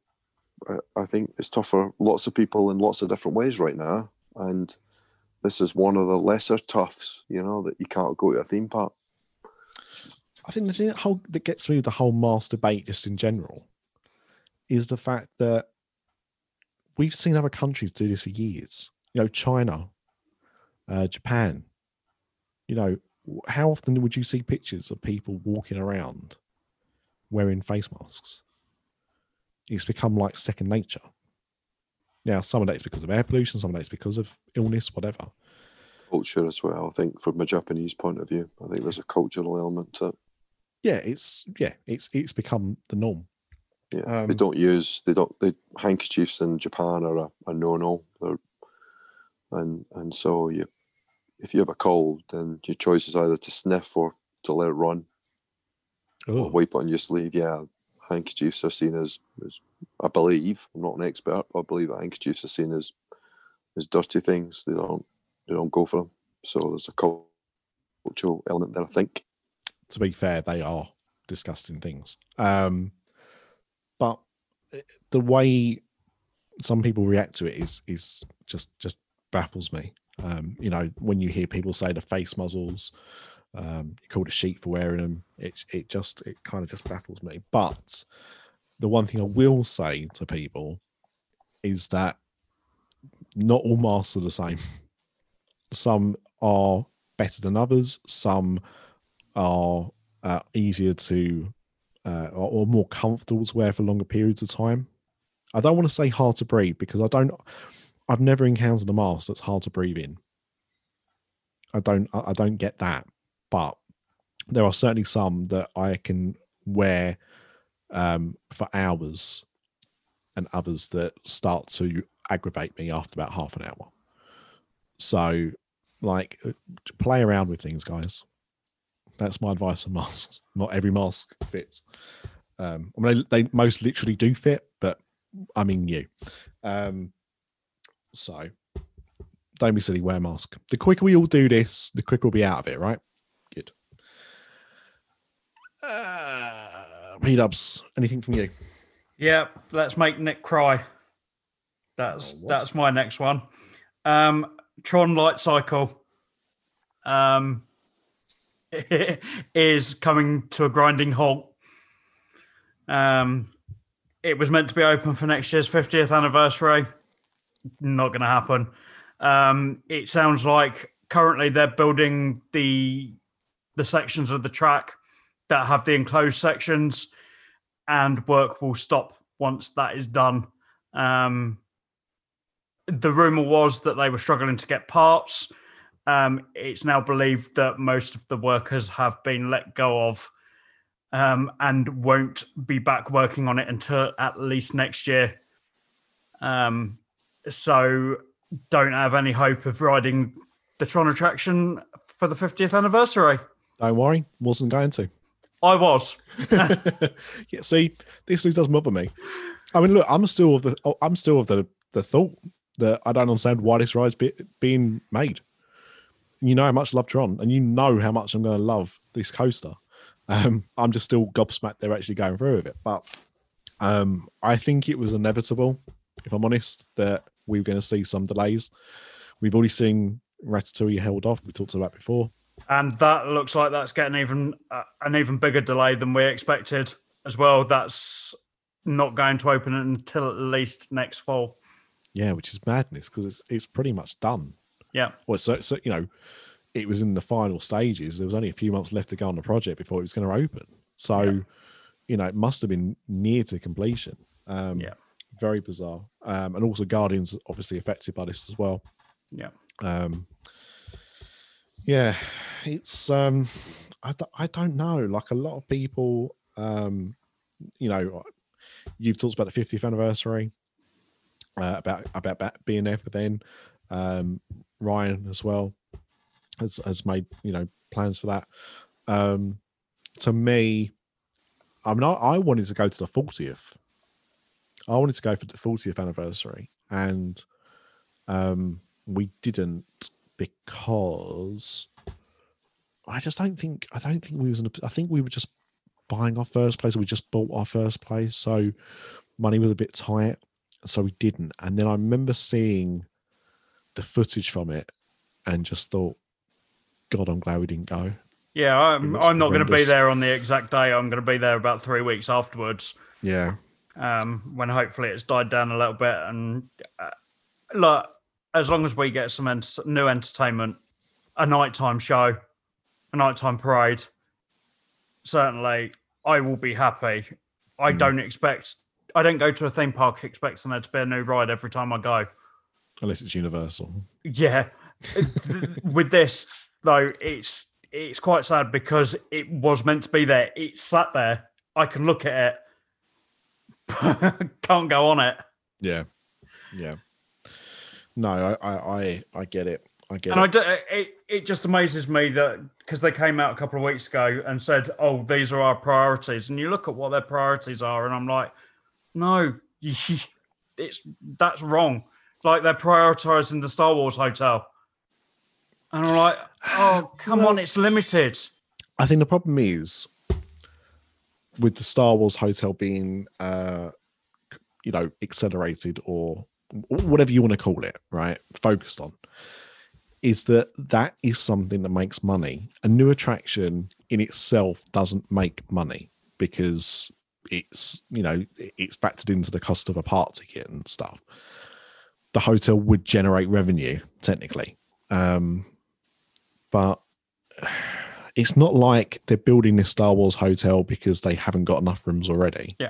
I, I think it's tough for lots of people in lots of different ways right now. And this is one of the lesser toughs, you know, that you can't go to a theme park. I think the thing that, whole, that gets me with the whole mask debate just in general is the fact that we've seen other countries do this for years. You know, China, uh, Japan. You know, how often would you see pictures of people walking around wearing face masks? It's become like second nature. Now, some of that is because of air pollution, some of that is because of illness, whatever. Culture as well, I think, from a Japanese point of view. I think there's a cultural element to it. Yeah, it's, yeah, it's, it's become the norm. Yeah, um, they don't use they don't the handkerchiefs in Japan are a, a no-no. They're, and and so you, if you have a cold, then your choice is either to sniff or to let it run, oh. or wipe it on your sleeve. Yeah, handkerchiefs are seen as, as I believe, I'm not an expert, but I believe that handkerchiefs are seen as as dirty things. They don't they don't go for them. So there's a cultural element there, I think. To be fair, they are disgusting things. Um, But the way some people react to it is is just just baffles me. Um, you know, when you hear people say the face muzzles, um, you called a sheep for wearing them. It it just it kind of just baffles me. But the one thing I will say to people is that not all masks are the same. Some are better than others. Some are uh, easier to uh, or more comfortable to wear for longer periods of time. I don't want to say hard to breathe because I don't. I've never encountered a mask that's hard to breathe in. I don't. I don't get that. But there are certainly some that I can wear um, for hours, and others that start to aggravate me after about half an hour. So, like, play around with things, guys. That's my advice on masks. Not every mask fits. Um, I mean, they, they most literally do fit, but I mean you. Um, so, don't be silly, wear a mask. The quicker we all do this, the quicker we'll be out of it, right? Good. Uh, P-Dubs, anything from you? Yeah, let's make Nick cry. That's oh, that's my next one. Um, Tron Light Cycle um, is coming to a grinding halt. Um, it was meant to be open for next year's fiftieth anniversary. Not going to happen. Um, it sounds like currently they're building the the sections of the track that have the enclosed sections, and work will stop once that is done. Um, the rumour was that they were struggling to get parts. Um, it's now believed that most of the workers have been let go of um, and won't be back working on it until at least next year. Um, so don't have any hope of riding the Tron attraction for the fiftieth anniversary. Don't worry, wasn't going to. I was. Yeah, see, this news doesn't bother me. I mean, look, I'm still of the, I'm still of the, the thought that I don't understand why this ride's be, being made. You know how much I love Tron, and you know how much I'm going to love this coaster. Um, I'm just still gobsmacked they're actually going through with it. But um, I think it was inevitable, if I'm honest, that we were going to see some delays. We've already seen Ratatouille held off. We talked about it before. And that looks like that's getting even uh, an even bigger delay than we expected as well. That's not going to open until at least next fall. Yeah, which is madness because it's it's pretty much done. Yeah. Well, so, so you know, it was in the final stages. There was only a few months left to go on the project before it was going to open. So, yeah. you know, it must have been near to completion. Um, yeah. Very bizarre. Um, and also Guardians obviously affected by this as well. Yeah. Um. Yeah, it's um, I th- I don't know. Like a lot of people, um, you know, you've talked about the fiftieth anniversary, uh, about about being there for then. Um, Ryan as well has has made you know plans for that. Um, to me, I mean, I, I wanted to go to the fortieth. I wanted to go for the fortieth anniversary, and um, we didn't. Because I just don't think I don't think we was in a, I think we were just buying our first place. Or we just bought our first place, so money was a bit tight, so we didn't. And then I remember seeing the footage from it, and just thought, God, I'm glad we didn't go. Yeah, I'm. I'm not going to be there on the exact day. I'm going to be there about three weeks afterwards. Yeah. Um, when hopefully it's died down a little bit, and uh, like. As long as we get some ent- new entertainment, a nighttime show, a nighttime parade, certainly I will be happy. I mm. don't expect, I don't go to a theme park expecting there to be a new ride every time I go. Unless it's Universal. Yeah. With this, though, it's it's quite sad because it was meant to be there. It sat there. I can look at it. Can't go on it. Yeah. Yeah. No, I, I, I get it. I get and it. And I do, it, it just amazes me that because they came out a couple of weeks ago and said, "Oh, these are our priorities," and you look at what their priorities are, and I'm like, "No, it's that's wrong." Like they're prioritizing the Star Wars hotel, and I'm like, "Oh, come well, on, it's limited." I think the problem is with the Star Wars hotel being, uh, you know, accelerated or. Whatever you want to call it, right? Focused on is that that is something that makes money. A new attraction in itself doesn't make money because it's you know it's factored into the cost of a park ticket and stuff. the hotel would generate revenue technically. Um, but it's not like they're building this Star Wars hotel because they haven't got enough rooms already. Yeah.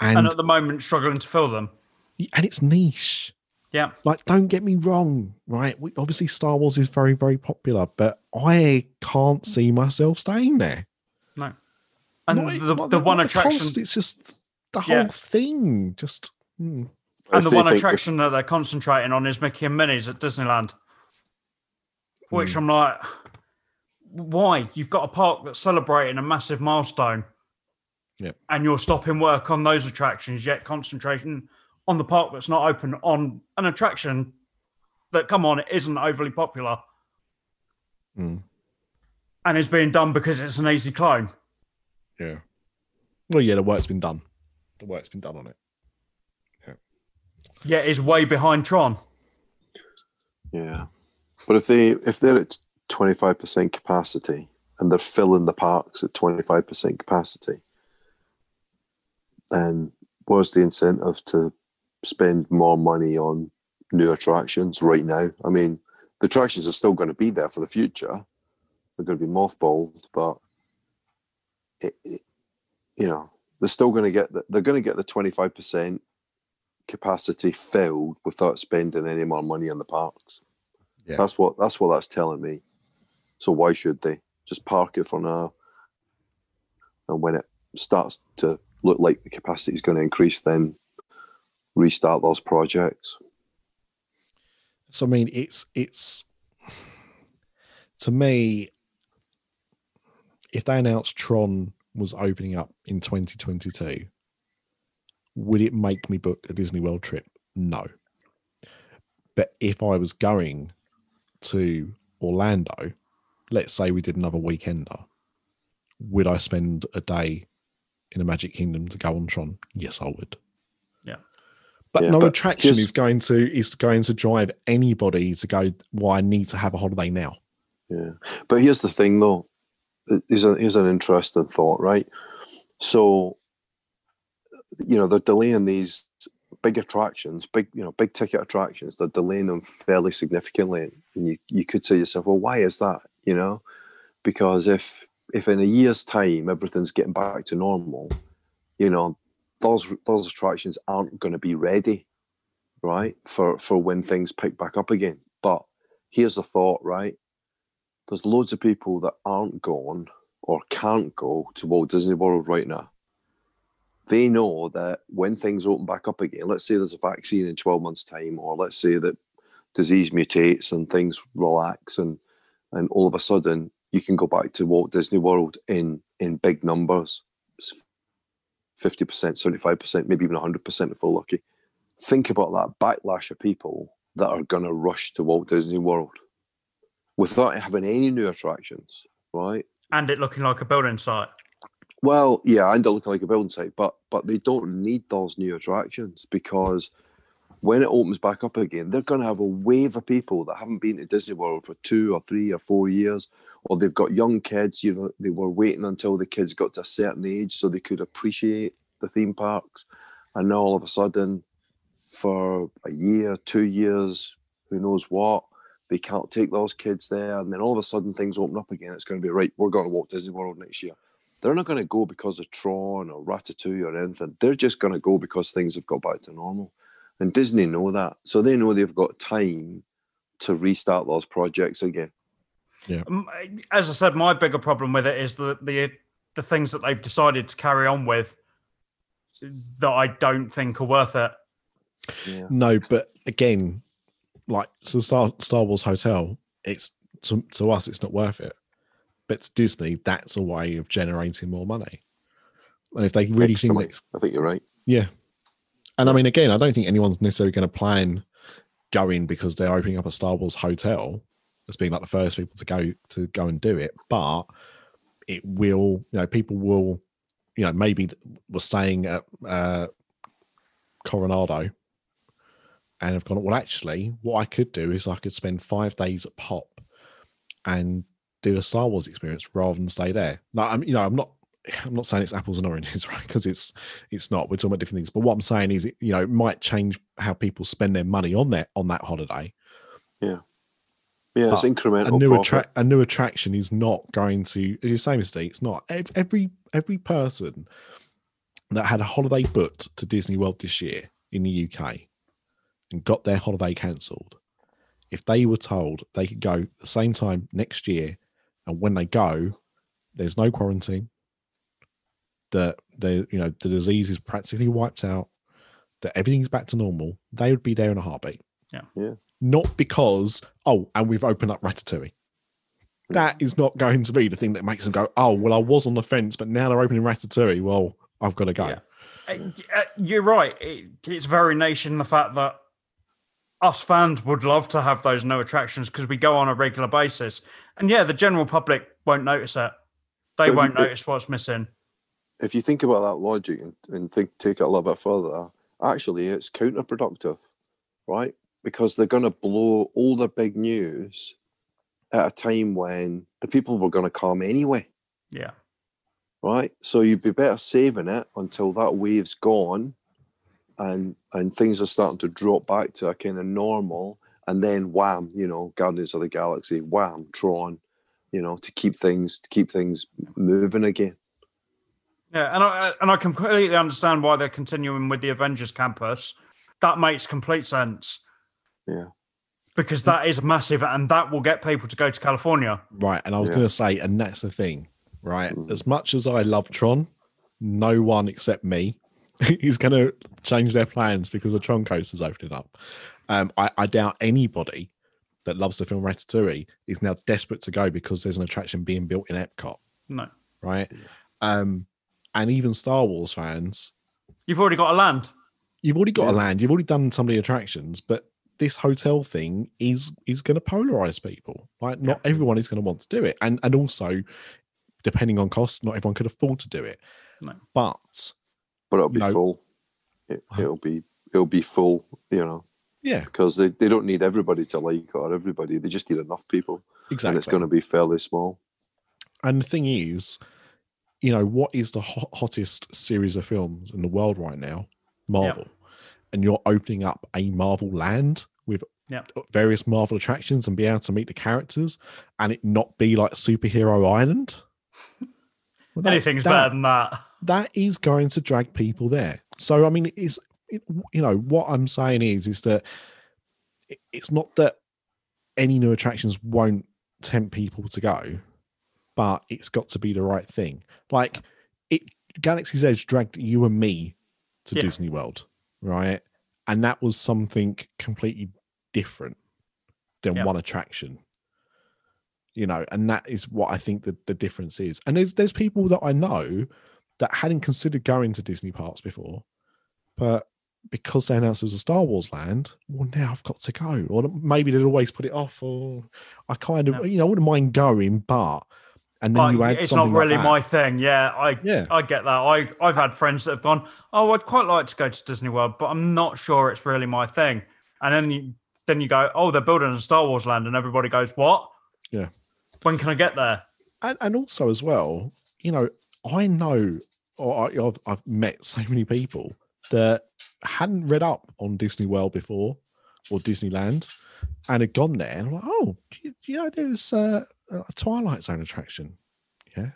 And, and at the moment, struggling to fill them. And it's niche. Yeah. Like, don't get me wrong, right? We, obviously, Star Wars is very, very popular, but I can't see myself staying there. No. And not, the, the, the one attraction... The cost, it's just the whole yeah. thing. Just... Hmm. And the one attraction that they're concentrating on is Mickey and Minnie's at Disneyland. Which hmm. I'm like, why? You've got a park that's celebrating a massive milestone. Yep. And you're stopping work on those attractions, yet concentration on the park that's not open on an attraction that, come on, isn't overly popular. Mm. And it's being done because it's an easy clone. Yeah. Well, yeah, the work's been done. The work's been done on it. Yeah. Yeah, it's way behind Tron. Yeah. But if, they, if they're at twenty-five percent capacity and they're filling the parks at twenty-five percent capacity, and what's the incentive to spend more money on new attractions right now? I mean, the attractions are still going to be there for the future. They're going to be mothballed, but it, it, you know, they're still going to get the, they're going to get the twenty-five percent capacity filled without spending any more money on the parks. Yeah. That's what that's what that's telling me. So why should they just park it for now? And when it starts to look like the capacity is going to increase, then restart those projects. So I mean, it's it's to me, if they announced Tron was opening up in twenty twenty-two, would it make me book a Disney World trip? No. But if I was going to Orlando, let's say we did another weekender, would I spend a day in the Magic Kingdom to go on Tron? Yes, I would. Yeah. But yeah, no but attraction just, is going to is going to drive anybody to go, well, I need to have a holiday now. Yeah. But here's the thing though. Here's, a, here's an interesting thought, right? So, you know, they're delaying these big attractions, big, you know, big ticket attractions. They're delaying them fairly significantly. And you, you could say to yourself, well, why is that? You know, because if, if in a year's time everything's getting back to normal, you know, those those attractions aren't going to be ready, right, for, for when things pick back up again. But here's the thought, right? There's loads of people that aren't gone or can't go to Walt Disney World right now. They know that when things open back up again, let's say there's a vaccine in twelve months' time, or let's say that disease mutates and things relax and, and all of a sudden, you can go back to Walt Disney World in, in big numbers, fifty percent, seventy-five percent, maybe even one hundred percent if we're lucky. Think about that backlash of people that are going to rush to Walt Disney World without having any new attractions, right? And it looking like a building site. Well, yeah, and it looking like a building site, but but they don't need those new attractions because when it opens back up again, they're going to have a wave of people that haven't been to Disney World for two or three or four years, or they've got young kids. You know, they were waiting until the kids got to a certain age so they could appreciate the theme parks. And now all of a sudden, for a year, two years, who knows what, they can't take those kids there. And then all of a sudden, things open up again. It's going to be, right, we're going to Walt Disney World next year. They're not going to go because of Tron or Ratatouille or anything. They're just going to go because things have got back to normal. And Disney know that. So they know they've got time to restart those projects again. Yeah. As I said, my bigger problem with it is the, the the things that they've decided to carry on with that I don't think are worth it. Yeah. No, but again, like so Star, Star Wars Hotel, it's to, to us, it's not worth it. But to Disney, that's a way of generating more money. And if they really think that's... I think you're right. Yeah. And I mean, again, I don't think anyone's necessarily going to plan going because they're opening up a Star Wars hotel as being like the first people to go to go and do it. But it will, you know, people will, you know, maybe were staying at uh, Coronado and have gone, well, actually, what I could do is I could spend five days at Pop and do a Star Wars experience rather than stay there. Now, I'm, you know, I'm not I'm not saying it's apples and oranges, right? Because it's it's not. We're talking about different things. But what I'm saying is, it, you know, it might change how people spend their money on that on that holiday. Yeah, yeah, it's but incremental. A new attract a new attraction is not going to. As you say, Mister, it's not every every person that had a holiday booked to Disney World this year in the U K and got their holiday cancelled. If they were told they could go the same time next year, and when they go, there's no quarantine. That they, you know, the disease is practically wiped out. That everything's back to normal. They would be there in a heartbeat. Yeah, yeah. Not because oh, and we've opened up Ratatouille. That is not going to be the thing that makes them go. Oh, well, I was on the fence, but now they're opening Ratatouille. Well, I've got to go. Yeah. Uh, you're right. It, it's very nation the fact that. Us fans would love to have those no attractions because we go on a regular basis. And yeah, the general public won't notice it. They but won't you, notice what's missing. If you think about that logic and, and think, take it a little bit further, actually it's counterproductive, right? Because they're going to blow all the big news at a time when the people were going to come anyway. Yeah. Right? So you'd be better saving it until that wave's gone. And and things are starting to drop back to a kind of normal, and then wham, you know, Guardians of the Galaxy, wham, Tron, you know, to keep things to keep things moving again. Yeah, and I and I completely understand why they're continuing with the Avengers campus. That makes complete sense. Yeah, because that is massive, and that will get people to go to California. Right, and I was yeah. going to say, and that's the thing, right? Mm. As much as I love Tron, no one except me. He's going to change their plans because the Tron coaster's opening up. Um, I, I doubt anybody that loves the film Ratatouille is now desperate to go because there's an attraction being built in Epcot. No. Right? Um, and even Star Wars fans... You've already got a land. You've already got yeah. a land. You've already done some of the attractions, but this hotel thing is is going to polarise people. Like, not yeah. everyone is going to want to do it. And, and also, depending on cost, not everyone could afford to do it. No. But... But it'll be no. full. It, it'll be it'll be full, you know. Yeah. Because they, they don't need everybody to like it or everybody. They just need enough people. Exactly. And it's going to be fairly small. And the thing is, you know, what is the hot, hottest series of films in the world right now? Marvel. Yep. And you're opening up a Marvel land with yep. various Marvel attractions and be able to meet the characters and it not be like Superhero Island. Well, that, Anything's that, better than that. That is going to drag people there. So, I mean, it's, it, you know, what I'm saying is, is that it, it's not that any new attractions won't tempt people to go, but it's got to be the right thing. Like, it, Galaxy's Edge dragged you and me to yeah. Disney World, right? And that was something completely different than yep. one attraction. You know, and that is what I think the, the difference is. And there's there's people that I know that hadn't considered going to Disney parks before, but because they announced it was a Star Wars land, well, now I've got to go. Or maybe they'd always put it off, or I kind of, no. you know, I wouldn't mind going, but, and then I, you add it's something not really like my thing. Yeah, I yeah. I get that. I, I've had friends that have gone, oh, I'd quite like to go to Disney World, but I'm not sure it's really my thing. And then you, then you go, oh, they're building a Star Wars land, and everybody goes, what? Yeah. When can I get there? And, and also as well, you know, I know, or I, I've, I've met so many people that hadn't read up on Disney World before or Disneyland and had gone there and were like, oh, do you, do you know there's a, a Twilight Zone attraction? Yeah.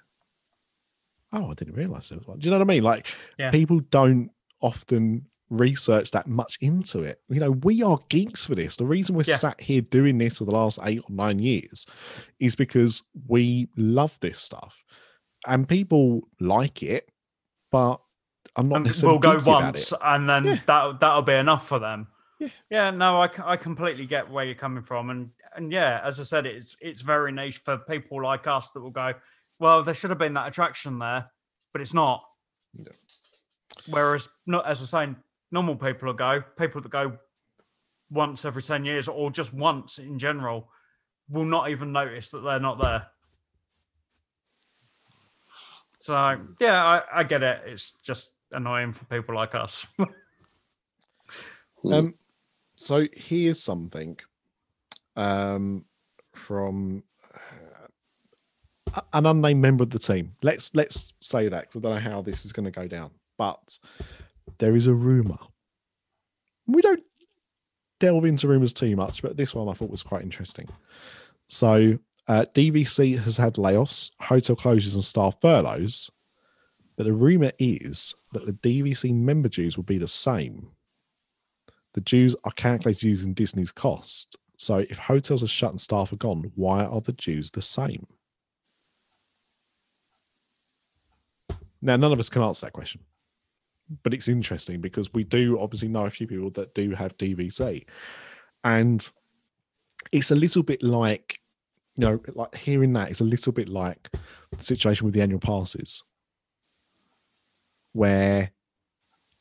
Oh, I didn't realise there was one. Do you know what I mean? Like, yeah. people don't often research that much into it. You know, we are geeks for this. The reason we're yeah. sat here doing this for the last eight or nine years is because we love this stuff. And people like it, but I'm not. And we'll go once, and then yeah. that that'll be enough for them. Yeah, yeah. No, I, I completely get where you're coming from, and and yeah, as I said, it's it's very niche for people like us that will go. Well, there should have been that attraction there, but it's not. Yeah. Whereas, not as I say, normal people will go. People that go once every ten years, or just once in general, will not even notice that they're not there. So, yeah, I, I get it. It's just annoying for people like us. um, so here's something um, from uh, an unnamed member of the team. Let's let's say that, because I don't know how this is going to go down. But there is a rumor. We don't delve into rumors too much, but this one I thought was quite interesting. So uh, D V C has had layoffs, hotel closures, and staff furloughs. But the rumor is that the D V C member dues will be the same. The dues are calculated using Disney's cost. So if hotels are shut and staff are gone, why are the dues the same? Now, none of us can answer that question, but it's interesting because we do obviously know a few people that do have D V C, and it's a little bit like, you know, like hearing that, it's a little bit like the situation with the annual passes, where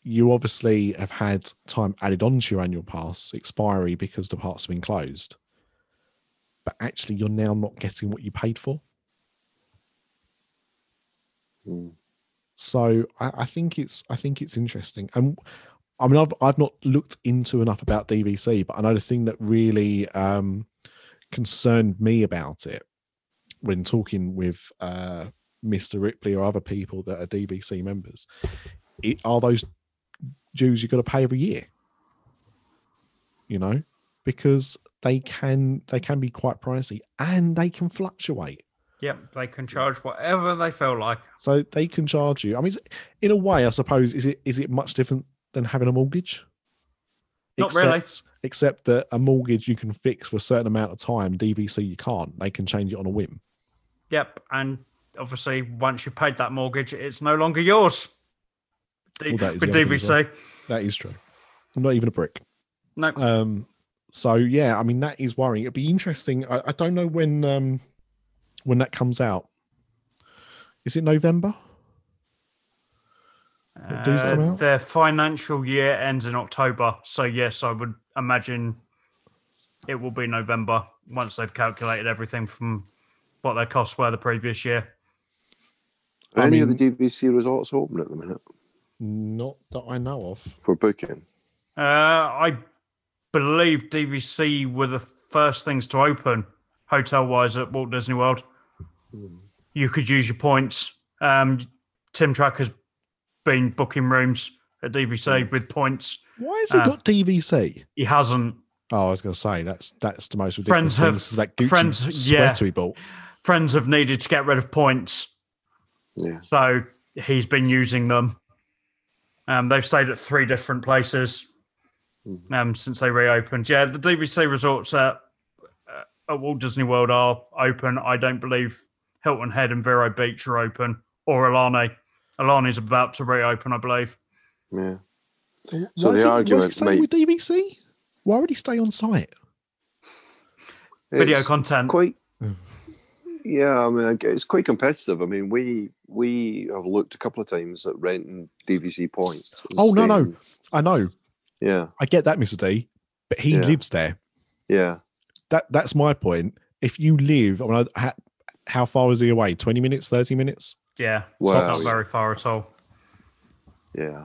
you obviously have had time added on to your annual pass expiry because the parks have been closed, but actually you're now not getting what you paid for. Mm. So I, I think it's I think it's interesting, and I mean I've I've not looked into enough about D V C, but I know the thing that really um, concerned me about it when talking with uh, Mister Ripley or other people that are D V C members, it, are those dues you've got to pay every year. You know, because they can they can be quite pricey and they can fluctuate. Yep, they can charge whatever they feel like. So they can charge you. I mean, in a way, I suppose, is it is it much different than having a mortgage? Not except, really. Except that a mortgage you can fix for a certain amount of time. D V C, you can't. They can change it on a whim. Yep, and obviously, once you've paid that mortgage, it's no longer yours. D- well, with D V C. Well. That is true. I'm not even a brick. No. Nope. Um, so, yeah, I mean, that is worrying. It'd be interesting. I, I don't know when... Um, when that comes out. Is it November? Uh, come out? Their financial year ends in October. So yes, I would imagine it will be November once they've calculated everything from what their costs were the previous year. Are any of the D V C resorts open at the minute? Not that I know of. For booking? Uh, I believe D V C were the first things to open hotel-wise at Walt Disney World. You could use your points. Um, Tim Track has been booking rooms at D V C with points. Why has he uh, got D V C? He hasn't. Oh, I was going to say, that's that's the most ridiculous friends thing. Have, this is that Gucci friends, sweater yeah, he bought. Friends have needed to get rid of points. Yeah. So he's been using them. Um, they've stayed at three different places um, since they reopened. Yeah, the D V C resorts at at Walt Disney World are open. I don't believe Hilton Head and Vero Beach are open, or Aulani. Aulani's about to reopen, I believe. Yeah. So why the he, argument, why staying with D V C? Why would he stay on site? Video it's content. Quite. Yeah, I mean, it's quite competitive. I mean, we we have looked a couple of times at renting D V C points. Oh no, no, I know. Yeah, I get that, Mister D, but he yeah. lives there. Yeah. That that's my point. If you live, I mean, how, how far is he away? Twenty minutes, thirty minutes? Yeah, well, it's not yeah. very far at all. Yeah,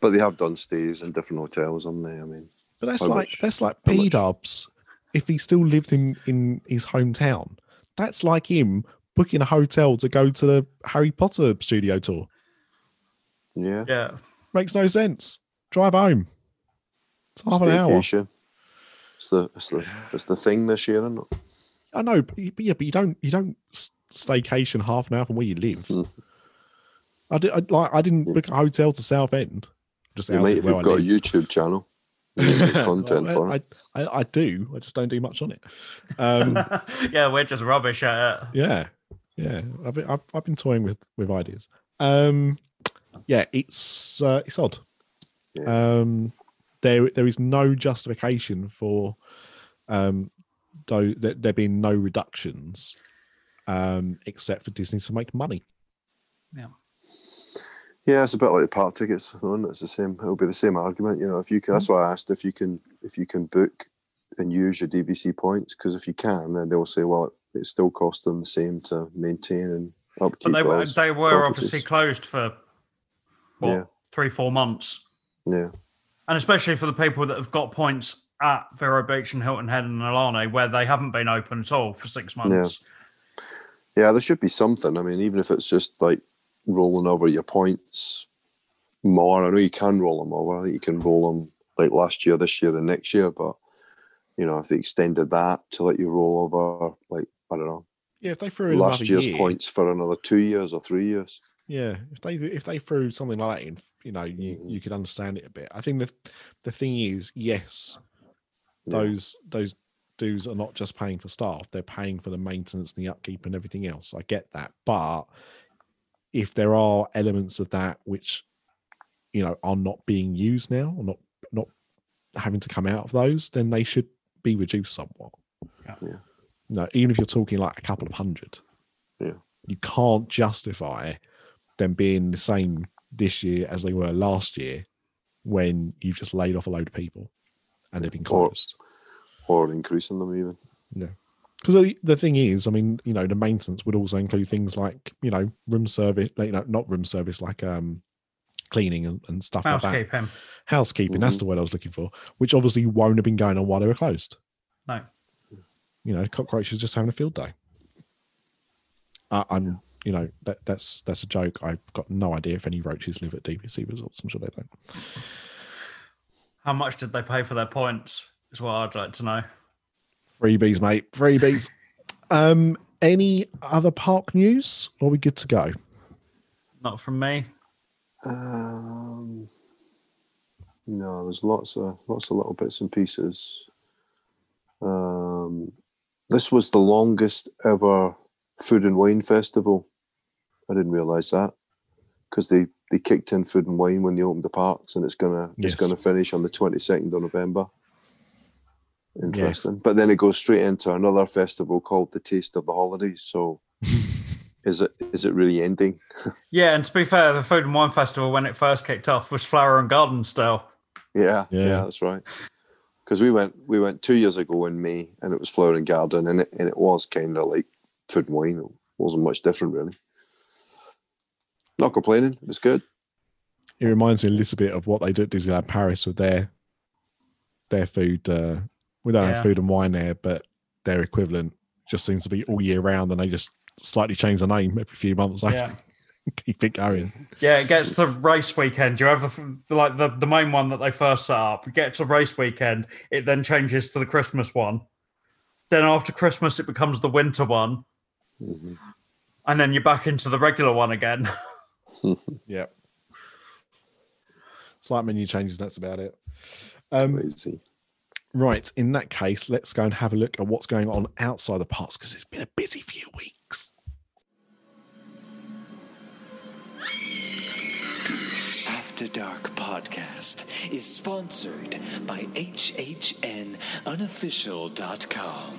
but they have done stays in different hotels on there. I mean, but that's like much, that's like P Dubs. If he still lived in, in his hometown, that's like him booking a hotel to go to the Harry Potter studio tour. Yeah, yeah, makes no sense. Drive home. It's half an hour. It's the, it's the it's the thing this year, isn't it? I know, but yeah, but you don't you don't staycation half an hour from where you live. Mm. I did I, like I didn't book a hotel to Southend. Just you might have got live. a YouTube channel. You content well, for I, it. I, I do. I just don't do much on it. Um, yeah, we're just rubbish at it. Yeah, yeah. I've been, I've, I've been toying with with ideas. Um, yeah, it's uh, it's odd. Yeah. Um, There, there is no justification for um, though there, there being no reductions, um, except for Disney to make money. Yeah, yeah, it's a bit like the park tickets. It's the same. It'll be the same argument, you know. If you can, that's why I asked if you can, if you can book and use your D V C points, because if you can, then they'll say, well, it, it still costs them the same to maintain and upkeep. But they were, they were obviously closed for what yeah. three, four months. Yeah. And especially for the people that have got points at Vero Beach and Hilton Head and Aulani, where they haven't been open at all for six months. Yeah, Yeah, there should be something. I mean, even if it's just like rolling over your points more. I know you can roll them over. I think you can roll them like last year, this year, and next year. But, you know, if they extended that to let you roll over, like, I don't know. Yeah, if they threw last year's year, points for another two years or three years. Yeah, if they if they threw something like that in, you know, you, you could understand it a bit. I think the the thing is, yes, those yeah. those dues are not just paying for staff; they're paying for the maintenance and the upkeep and everything else. I get that, but if there are elements of that which, you know, are not being used now, or not not having to come out of those, then they should be reduced somewhat. Yeah. yeah. No, even if you're talking like a couple of hundred, yeah, you can't justify them being the same this year as they were last year when you've just laid off a load of people and they've been closed. Or, or increasing them even. No. Because the, the thing is, I mean, you know, the maintenance would also include things like, you know, room service, like, you know, not room service, like um, cleaning and, and stuff like that. Housekeeping. Housekeeping, mm-hmm. That's the word I was looking for, which obviously won't have been going on while they were closed. No. You know, cockroaches just having a field day. Uh, I'm, you know, that, that's that's a joke. I've got no idea if any roaches live at D V C resorts. I'm sure they don't. How much did they pay for their points? Is what I'd like to know. Freebies, mate. Freebies. um, any other park news? Or are we good to go? Not from me. Um, no, there's lots of lots of little bits and pieces. Um. This was the longest ever food and wine festival. I didn't realise that because they, they kicked in food and wine when they opened the parks, and it's gonna yes. it's gonna finish on the twenty-second of November. Interesting, yes. But then it goes straight into another festival called the Taste of the Holidays. So, is it is it really ending? Yeah, and to be fair, the food and wine festival when it first kicked off was Flower and Garden still. Yeah, yeah, yeah that's right. Because we went, we went two years ago in May, and it was Flower and Garden, and it and it was kind of like food and wine. It wasn't much different, really. Not complaining. It was good. It reminds me a little bit of what they do at Disneyland Paris with their their food. Uh, we don't yeah. have food and wine there, but their equivalent just seems to be all year round, and they just slightly change the name every few months. Like. Yeah. Keep it going. Yeah, it gets to race weekend. You have the, like the, the main one that they first set up. It gets to race weekend. It then changes to the Christmas one. Then after Christmas, it becomes the winter one. Mm-hmm. And then you're back into the regular one again. Yeah. Slight menu changes, that's about it. Um, Crazy. Right, in that case, let's go and have a look at what's going on outside the parks because it's been a busy few weeks. After Dark Podcast is sponsored by H H N unofficial dot com,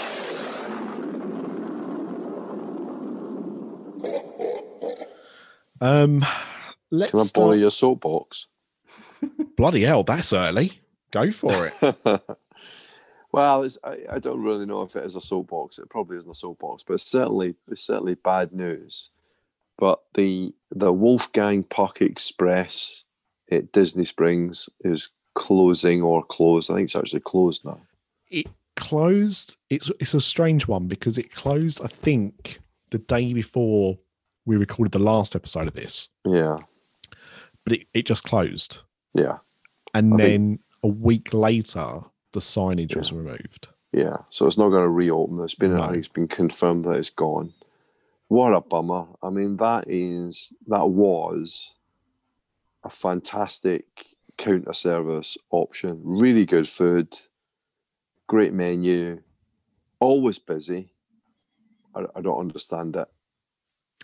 Um, let's Can I borrow start... your soapbox? Bloody hell, that's early. Go for it. Well, it's, I, I don't really know if it is a soapbox. It probably isn't a soapbox, but it's certainly it's certainly bad news. But the the Wolfgang Puck Express at Disney Springs is closing or closed. I think it's actually closed now. It closed. It's it's a strange one because it closed, I think, the day before we recorded the last episode of this. Yeah. But it, it just closed. Yeah. And I then think- a week later... the signage yeah. was removed. Yeah, so it's not going to reopen. It's been, no. It's been confirmed that it's gone. What a bummer! I mean, that is that was a fantastic counter service option. Really good food, great menu, always busy. I, I don't understand it.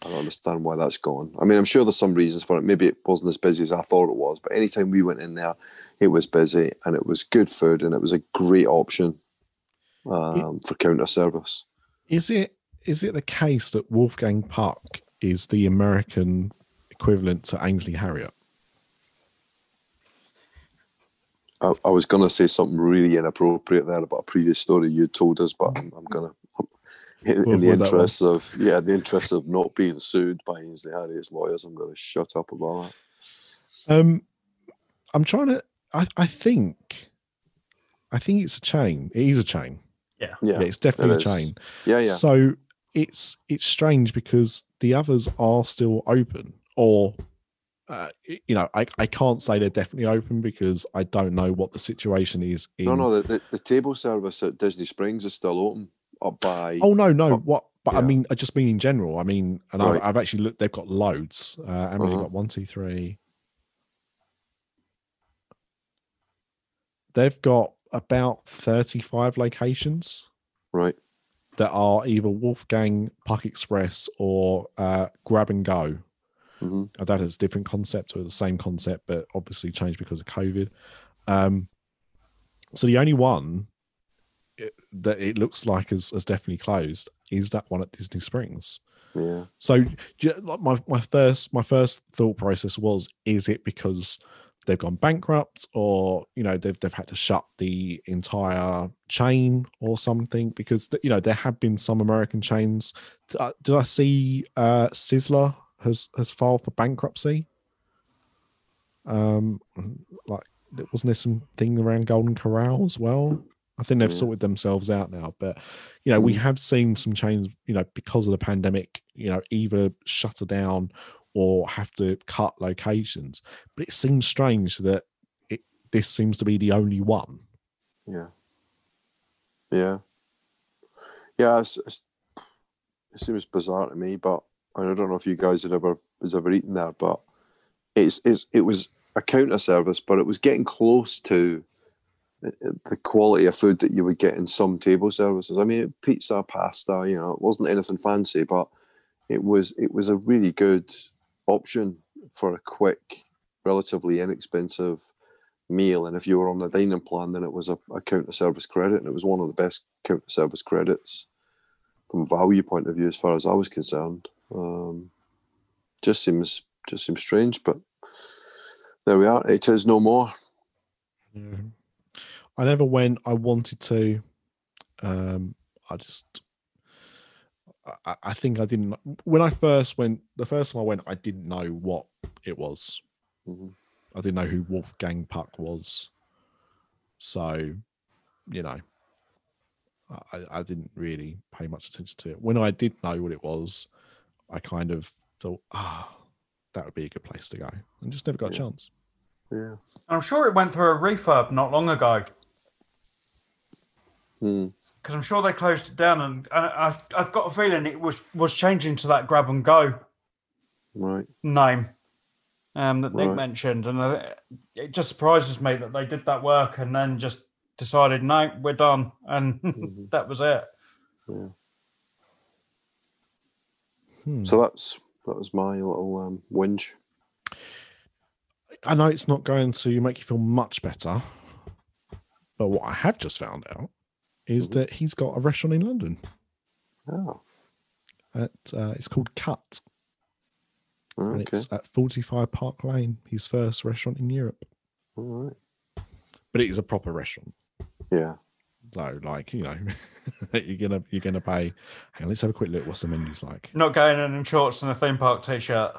I don't understand why that's gone. I mean, I'm sure there's some reasons for it. Maybe it wasn't as busy as I thought it was, but anytime we went in there, it was busy and it was good food and it was a great option um, it, for counter service. Is it is it the case that Wolfgang Puck is the American equivalent to Ainsley Harriott? I, I was going to say something really inappropriate there about a previous story you told us, but I'm, I'm going to, in, we'll in the interest of, yeah, in the interest of not being sued by Ainsley Harriott's lawyers, I'm going to shut up about that. Um, I'm trying to, I, I think, I think it's a chain. It is a chain. Yeah. Yeah, yeah it's definitely it a chain. Yeah, yeah. So it's, it's strange because the others are still open or, Uh, you know, I, I can't say they're definitely open because I don't know what the situation is. In... No, no, the, the, the table service at Disney Springs is still open up by. Oh no, no, up, what? But yeah. I mean, I just mean in general. I mean, and right. I, I've actually looked. They've got loads. Uh, I mean, uh-huh. They've got one, two, three. They've got about thirty-five locations, right? That are either Wolfgang, Puck Express, or uh, Grab and Go. Mm-hmm. I don't know if it's a different concept or the same concept, but obviously changed because of COVID. Um, so the only one it, that it looks like is, is definitely closed is that one at Disney Springs. Yeah. So my my first my first thought process was: is it because they've gone bankrupt, or you know they've they've had to shut the entire chain or something? Because you know there have been some American chains. Uh, did I see uh, Sizzler? Has has filed for bankruptcy. Um, like wasn't there some thing around Golden Corral as well? I think they've yeah. sorted themselves out now. But you know, mm. we have seen some chains, you know, because of the pandemic, you know, either shutter down or have to cut locations. But it seems strange that it this seems to be the only one. Yeah. Yeah. Yeah. It's, it's, it seems bizarre to me, but. I don't know if you guys had ever was ever eaten there, but it's, it's it was a counter service, but it was getting close to the quality of food that you would get in some table services. I mean, pizza, pasta, you know, it wasn't anything fancy, but it was it was a really good option for a quick, relatively inexpensive meal. And if you were on a dining plan, then it was a, a counter service credit, and it was one of the best counter service credits from a value point of view, as far as I was concerned. Um, just seems just seems strange, but there we are. It is no more. Yeah. I never went. I wanted to. Um, I just. I, I think I didn't. When I first went, the first time I went, I didn't know what it was. Mm-hmm. I didn't know who Wolfgang Puck was. So, you know. I, I didn't really pay much attention to it. When I did know what it was, I kind of thought, ah, oh, that would be a good place to go, and just never got yeah. a chance. Yeah, I'm sure it went through a refurb not long ago. Because mm. I'm sure they closed it down, and I've I've got a feeling it was was changing to that Grab and Go right name um, that Nick right. mentioned, and it just surprises me that they did that work and then just. Decided, no, we're done, and mm-hmm. that was it. Yeah. Hmm. So that's that was my little um, whinge. I know it's not going to make you feel much better, but what I have just found out is mm-hmm. that he's got a restaurant in London. Oh, at, uh, it's called Cut, oh, and okay. it's at forty-five Park Lane. His first restaurant in Europe. All right, but it is a proper restaurant. Yeah. So, like, you know, you're gonna you're gonna pay. Hang on, let's have a quick look. What's the menus like? Not going in in shorts and a theme park t-shirt.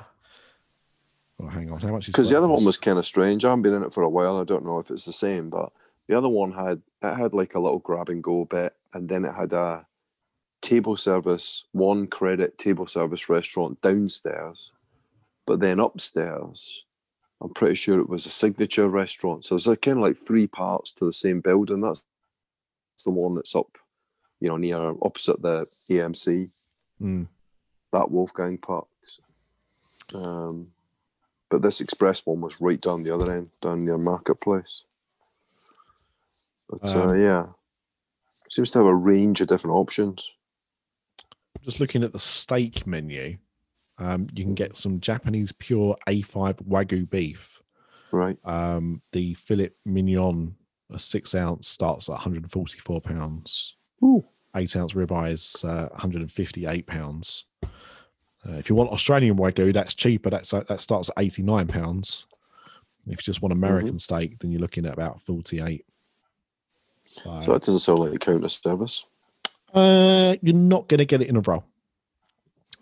Well, hang on. How much? Because the other one was kind of strange. I haven't been in it for a while. I don't know if it's the same, but the other one had it had like a little grab and go bit, and then it had a table service, one credit table service restaurant downstairs, but then upstairs. I'm pretty sure it was a signature restaurant. So it's kind of like three parts to the same building. That's the one that's up, you know, near opposite the A M C. Mm. That Wolfgang Puck. Um, but this express one was right down the other end, down near Marketplace. But um, uh, yeah, seems to have a range of different options. Just looking at the steak menu. Um, you can get some Japanese pure A five Wagyu beef. Right. Um, the Filet Mignon, a six ounce, starts at one hundred forty-four pounds. Ooh. Eight ounce ribeye is uh, one hundred fifty-eight pounds. Uh, if you want Australian Wagyu, that's cheaper. That's uh, that starts at eighty-nine pounds. If you just want American mm-hmm. steak, then you're looking at about forty-eight. So, so that doesn't sound like a counter service. Uh, you're not going to get it in a roll.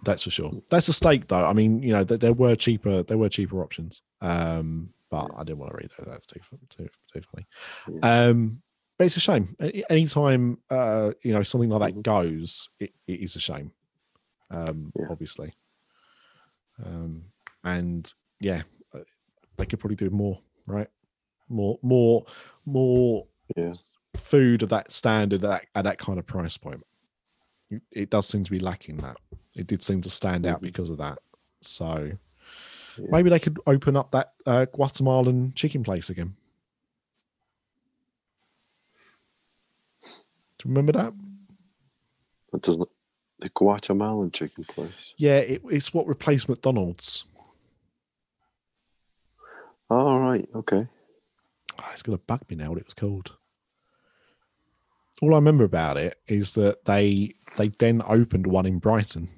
That's for sure. That's a steak, though. I mean, you know, th- there were cheaper, there were cheaper options. Um, but I didn't want to read that. That's too too too funny. Yeah. Um, but it's a shame. Anytime uh, you know, something like that goes, it, it is a shame. Um, yeah. Obviously. Um, and yeah, they could probably do more, right? More, more, more yeah. food of that standard at that, at that kind of price point. It does seem to be lacking that. It did seem to stand out because of that. So yeah. maybe they could open up that uh, Guatemalan chicken place again. Do you remember that? It doesn't. The Guatemalan chicken place. Yeah, it, it's what replaced McDonald's. All right. Okay. Oh, it's gonna bug me now what it was called. All I remember about it is that they they then opened one in Brighton.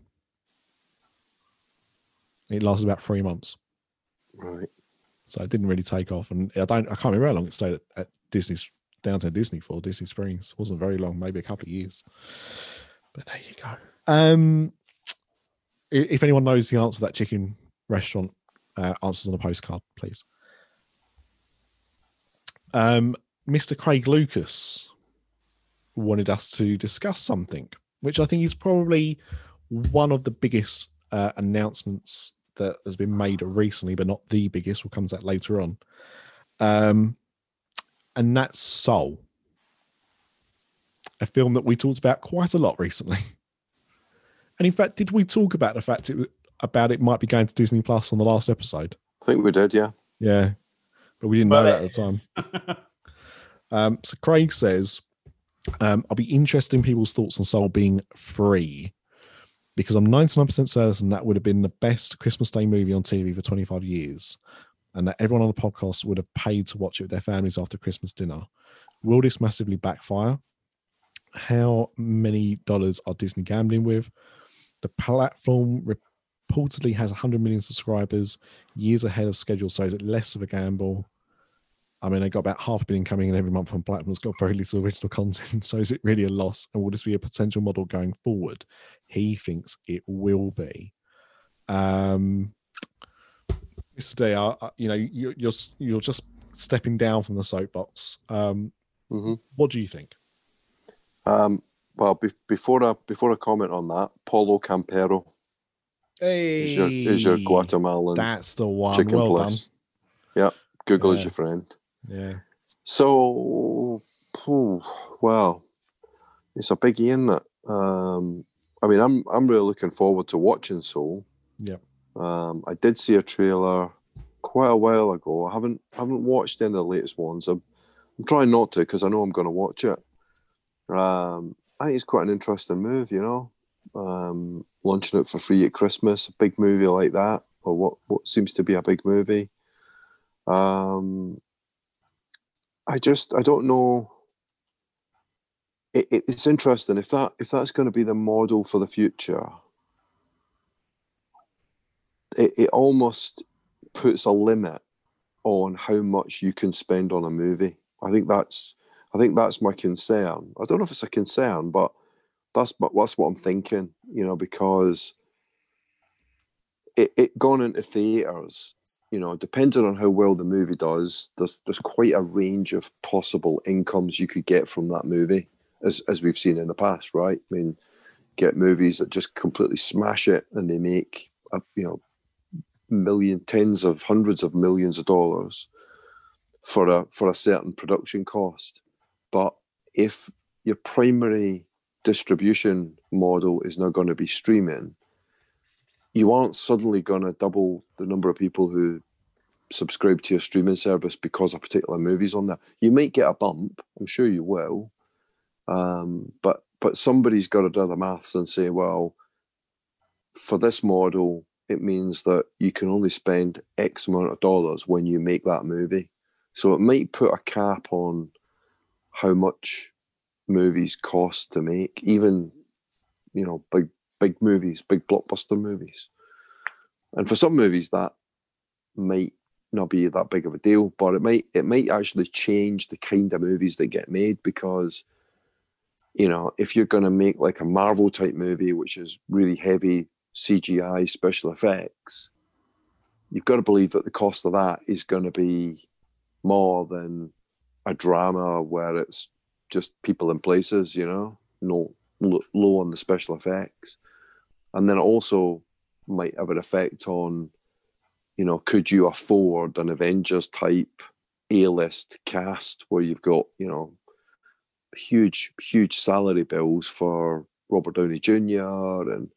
It lasted about three months, right? So it didn't really take off, and I don't I can't remember how long it stayed at, at Disney's downtown Disney for Disney Springs. It wasn't very long, maybe a couple of years. But there you go. Um, if anyone knows the answer to that chicken restaurant, uh, answers on a postcard, please. Um, Mister Craig Lucas wanted us to discuss something, which I think is probably one of the biggest uh, announcements that has been made recently, but not the biggest. We'll come to that later on. Um, and that's Soul, a film that we talked about quite a lot recently. And in fact, did we talk about the fact it, about it might be going to Disney Plus on the last episode? I think we did, yeah. Yeah, but we didn't well, know that at the time. um, so Craig says... Um, I'll be interested in people's thoughts on Soul being free, because I'm ninety-nine percent certain that would have been the best Christmas Day movie on T V for twenty-five years, and that everyone on the podcast would have paid to watch it with their families after Christmas dinner. Will this massively backfire? How many dollars are Disney gambling with? The platform reportedly has one hundred million subscribers, years ahead of schedule, so is it less of a gamble? I mean, they got about half a billion coming in every month on platforms. It's got very little original content. So is it really a loss? And will this be a potential model going forward? He thinks it will be. Um, Mister D R, you know, you're, you're, you're just stepping down from the soapbox. Um, mm-hmm. What do you think? Um, well, be- before, I, before I comment on that, Paulo Campero hey, is, your, is your Guatemalan That's the one. Chicken well place. Done. Yep. Google yeah. is your friend. Yeah. So, oh, well, it's a biggie, isn't it? Um, I mean, I'm I'm really looking forward to watching Soul. Yeah. Um, I did see a trailer quite a while ago. I haven't haven't watched any of the latest ones. I'm, I'm trying not to because I know I'm going to watch it. Um, I think it's quite an interesting move, you know, um, launching it for free at Christmas, a big movie like that, or what what seems to be a big movie. Um, I just I don't know. It, it, it's interesting if that if that's going to be the model for the future. It it almost puts a limit on how much you can spend on a movie. I think that's I think that's my concern. I don't know if it's a concern, but that's that's what I'm thinking. You know, because it it gone into theaters. You know, depending on how well the movie does, there's there's quite a range of possible incomes you could get from that movie, as as we've seen in the past, right? I mean, get movies that just completely smash it and they make a, you know, million, tens of hundreds of millions of dollars for a for a certain production cost. But if your primary distribution model is now going to be streaming, you aren't suddenly going to double the number of people who subscribe to your streaming service because a particular movie's on there. You might get a bump, I'm sure you will, um, but but somebody's got to do the maths and say, well, for this model, it means that you can only spend X amount of dollars when you make that movie. So it might put a cap on how much movies cost to make, even, you know, big big movies, big blockbuster movies. And for some movies that might not be that big of a deal, but it might it might actually change the kind of movies that get made, because, you know, if you're going to make like a Marvel type movie, which is really heavy C G I special effects, you've got to believe that the cost of that is going to be more than a drama where it's just people in places, you know, no low on the special effects. And then it also might have an effect on, you know, could you afford an Avengers type A-list cast where you've got, you know, huge, huge salary bills for Robert Downey Junior and,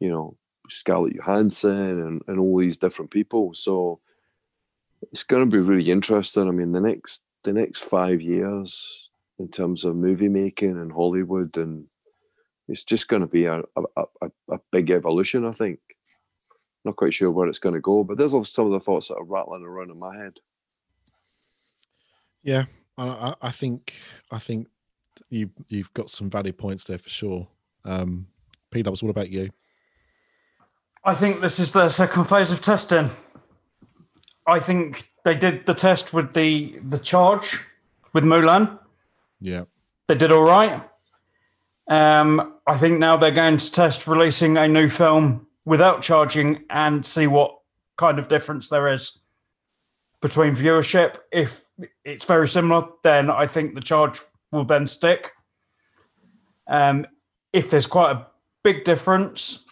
you know, Scarlett Johansson and, and all these different people. So it's going to be really interesting. I mean, the next the next five years in terms of movie making and Hollywood, and it's just going to be a a, a, a big evolution, I think. Not quite sure where it's going to go, but there's some of the thoughts that are rattling around in my head. Yeah, I, I think I think you you've got some valid points there for sure. Um, P Dubs, what about you? I think this is the second phase of testing. I think they did the test with the the charge with Mulan. Yeah, they did all right. Um, I think now they're going to test releasing a new film without charging and see what kind of difference there is between viewership. If it's very similar, then I think the charge will then stick. Um, if there's quite a big difference,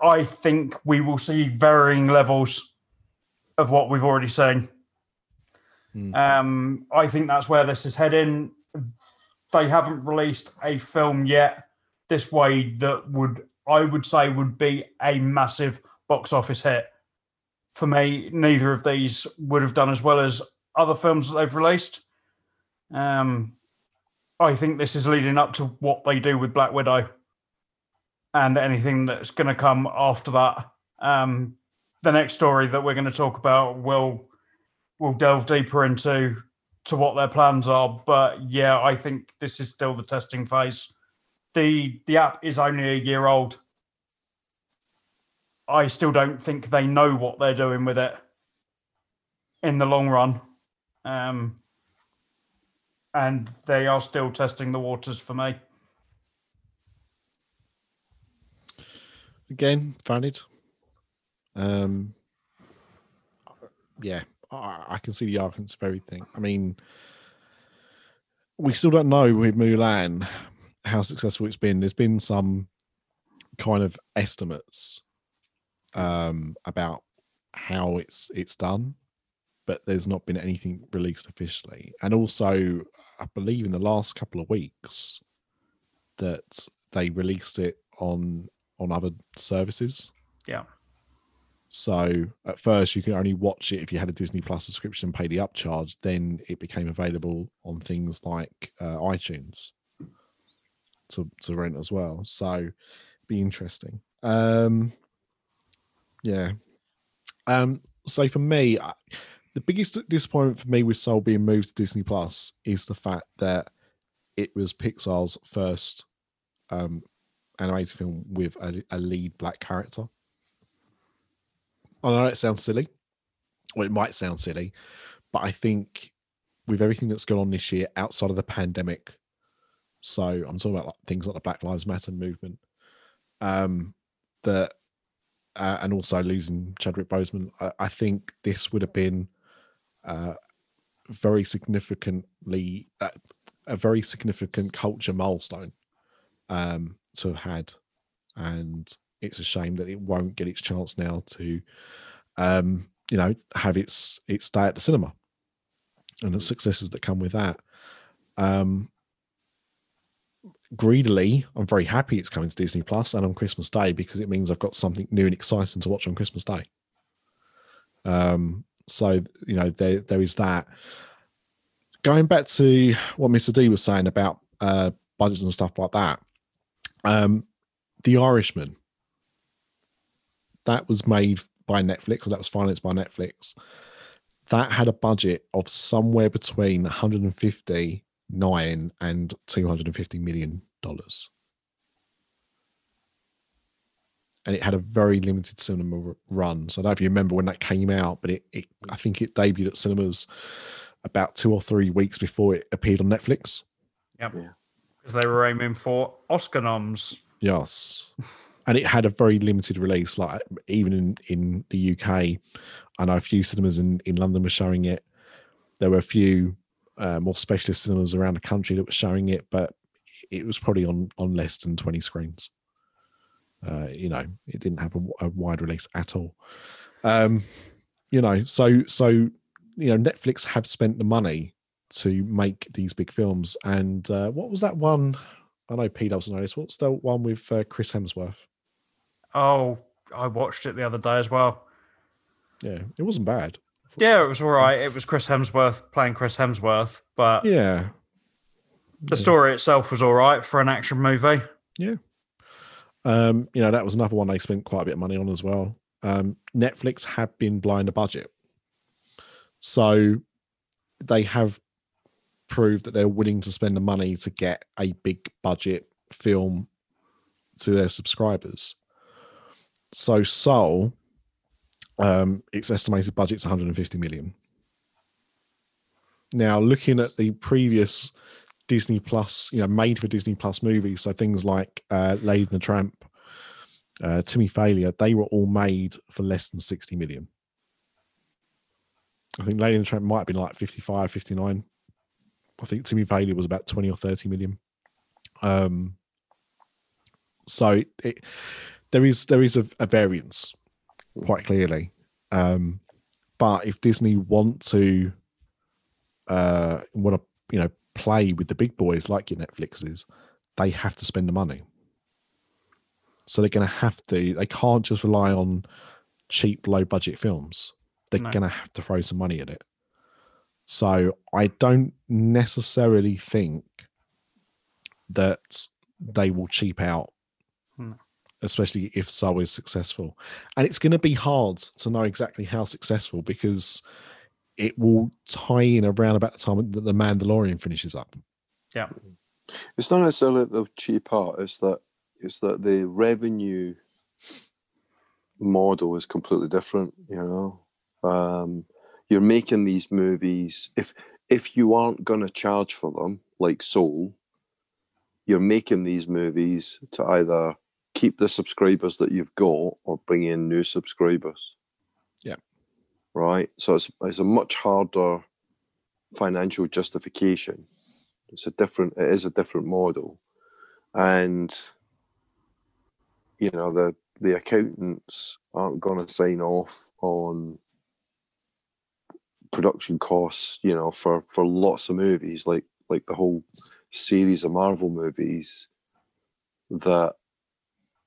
I think we will see varying levels of what we've already seen. Mm. Um, I think that's where this is heading. They haven't released a film yet this way that would, I would say, would be a massive box office hit. For me, neither of these would have done as well as other films that they've released. Um, I think this is leading up to what they do with Black Widow and anything that's going to come after that. Um, the next story that we're going to talk about will will delve deeper into to what their plans are. But yeah, I think this is still the testing phase. The the app is only a year old. I still don't think they know what they're doing with it in the long run. Um, and they are still testing the waters for me. Again, valid. Um, yeah, I, I can see the arguments of everything. I mean, we still don't know with Mulan how successful it's been. There's been some kind of estimates um, about how it's it's done, but there's not been anything released officially. And also, I believe in the last couple of weeks that they released it on on other services. Yeah. So at first you could only watch it if you had a Disney Plus subscription and pay the upcharge. Then it became available on things like uh, iTunes to, to rent as well. So it'd be interesting. Um, yeah. Um, so for me, I, the biggest disappointment for me with Soul being moved to Disney Plus is the fact that it was Pixar's first um animated film with a, a lead black character. I know it sounds silly, or it might sound silly, but I think with everything that's gone on this year outside of the pandemic, so I'm talking about like things like the Black Lives Matter movement, um, that, uh, and also losing Chadwick Boseman, I, I think this would have been uh, very significantly uh, a very significant culture milestone. Um, to have had, and it's a shame that it won't get its chance now to um you know have its its day at the cinema and the successes that come with that. Um greedily, I'm very happy it's coming to Disney Plus and on Christmas Day, because it means I've got something new and exciting to watch on Christmas Day. Um so you know there there is that. Going back to what Mister D was saying about uh budgets and stuff like that, Um, The Irishman, that was made by Netflix, or that was financed by Netflix. That had a budget of somewhere between one hundred fifty-nine and two hundred fifty million dollars. and it had a very limited cinema run. So I don't know if you remember when that came out, but it, it I think it debuted at cinemas about two or three weeks before it appeared on Netflix. Yep. Yeah, because they were aiming for Oscar noms. Yes. And it had a very limited release, like even in, in the U K. I know a few cinemas in, in London were showing it. There were a few uh, more specialist cinemas around the country that were showing it, but it was probably on, on less than twenty screens. Uh, you know, it didn't have a, a wide release at all. Um, you know, so so you know, Netflix have spent the money to make these big films. And uh, what was that one? I know Pete doesn't know this. What's the one with uh, Chris Hemsworth? Oh, I watched it the other day as well. Yeah, it wasn't bad. Yeah, it was all right. It was Chris Hemsworth playing Chris Hemsworth, but yeah, the yeah. story itself was all right for an action movie. Yeah, um, you know, that was another one they spent quite a bit of money on as well. Um, Netflix have been blind to budget, so they have proved that they're willing to spend the money to get a big budget film to their subscribers. So Soul, um, its estimated budget's one hundred fifty million. Now, looking at the previous Disney Plus, you know, made for Disney Plus movies, so things like uh, Lady and the Tramp, uh, Timmy Failure, they were all made for less than sixty million. I think Lady and the Tramp might have been like fifty-five, fifty-nine. I think Timmy Failure was about twenty or thirty million. Um, so it, it There is there is a, a variance, quite clearly, um, but if Disney want to uh, want to you know play with the big boys like your Netflixes, they have to spend the money. So they're going to have to. They can't just rely on cheap, low budget films. They're no. going to have to throw some money at it. So I don't necessarily think that they will cheap out. No. Especially if Soul is successful. And it's going to be hard to know exactly how successful, because it will tie in around about the time that The Mandalorian finishes up. Yeah. It's not necessarily the cheap part, it's that, it's that the revenue model is completely different, you know. Um, you're making these movies, if if you aren't going to charge for them, like Soul, you're making these movies to either keep the subscribers that you've got or bring in new subscribers. Yeah. Right? So it's it's a much harder financial justification. It's a different, it is a different model. And, you know, the, the accountants aren't going to sign off on production costs, you know, for, for lots of movies, like, like the whole series of Marvel movies that,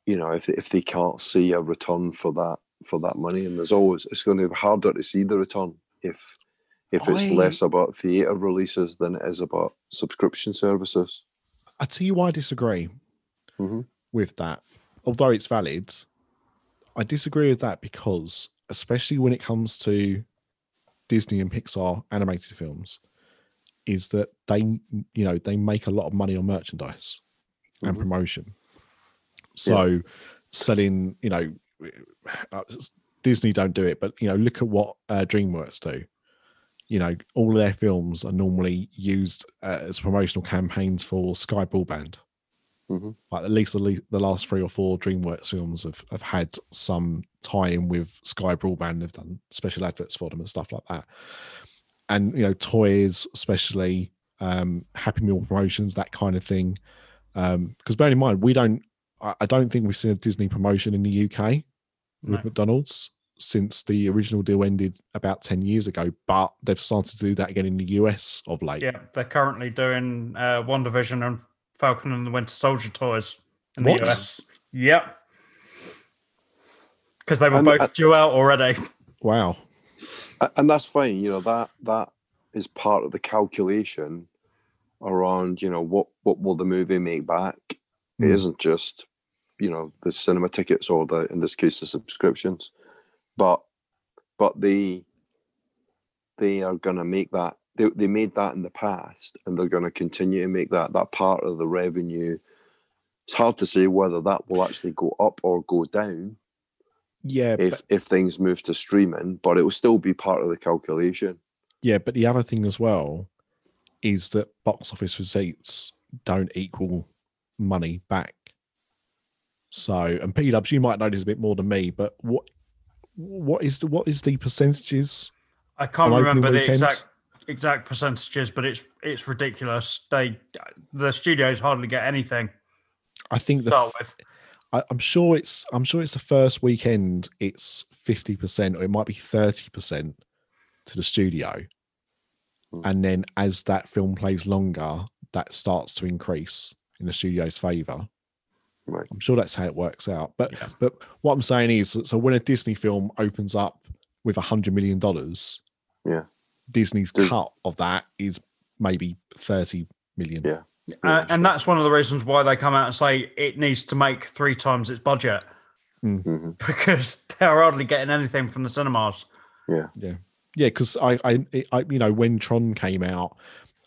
you know, if if they can't see a return for that for that money, and there's always, it's going to be harder to see the return if if it's I, less about theatre releases than it is about subscription services. I tell you why I disagree mm-hmm. with that. Although it's valid, I disagree with that because, especially when it comes to Disney and Pixar animated films, is that they you know they make a lot of money on merchandise mm-hmm. and promotion. So yeah. selling, you know, Disney don't do it, but, you know, look at what uh, DreamWorks do. You know, all of their films are normally used uh, as promotional campaigns for Sky Broadband. Mm-hmm. Like at least, at least the last three or four DreamWorks films have, have had some tie-in with Sky Broadband. They've done special adverts for them and stuff like that. And, you know, toys, especially um, Happy Meal promotions, that kind of thing. Because um, bear in mind, we don't, I don't think we've seen a Disney promotion in the U K with no. McDonald's since the original deal ended about ten years ago, but they've started to do that again in the U S of late. Yeah, they're currently doing uh, WandaVision and Falcon and the Winter Soldier toys in what? the U S. Yep. Because they were and, both uh, due out already. Wow. And that's fine. You know, that that is part of the calculation around, you know, what, what will the movie make back? Mm. It isn't just... you know, the cinema tickets or the, in this case, the subscriptions, but but they they are going to make that. They they made that in the past, and they're going to continue to make that. That part of the revenue it's hard to say whether that will actually go up or go down. Yeah, if but, if things move to streaming, but it will still be part of the calculation. Yeah, but the other thing as well is that box office receipts don't equal money back. So, and P-Dubs, you might notice a bit more than me, but what what is the what is the percentages? I can't remember the weekend? exact exact percentages, but it's it's ridiculous. They the studios hardly get anything. I think the. Start with. I'm sure it's. I'm sure it's the first weekend. It's fifty percent, or it might be thirty percent to the studio, mm. and then as that film plays longer, that starts to increase in the studio's favour. Right. I'm sure that's how it works out. But yeah. but what I'm saying is, so when a Disney film opens up with a hundred million dollars, yeah, Disney's Dis- cut of that is maybe thirty million. Yeah. Yeah, uh, and that's one of the reasons why they come out and say it needs to make three times its budget, mm-hmm. because they're hardly getting anything from the cinemas. Yeah, yeah, yeah. Because I, I, it, I, you know, when Tron came out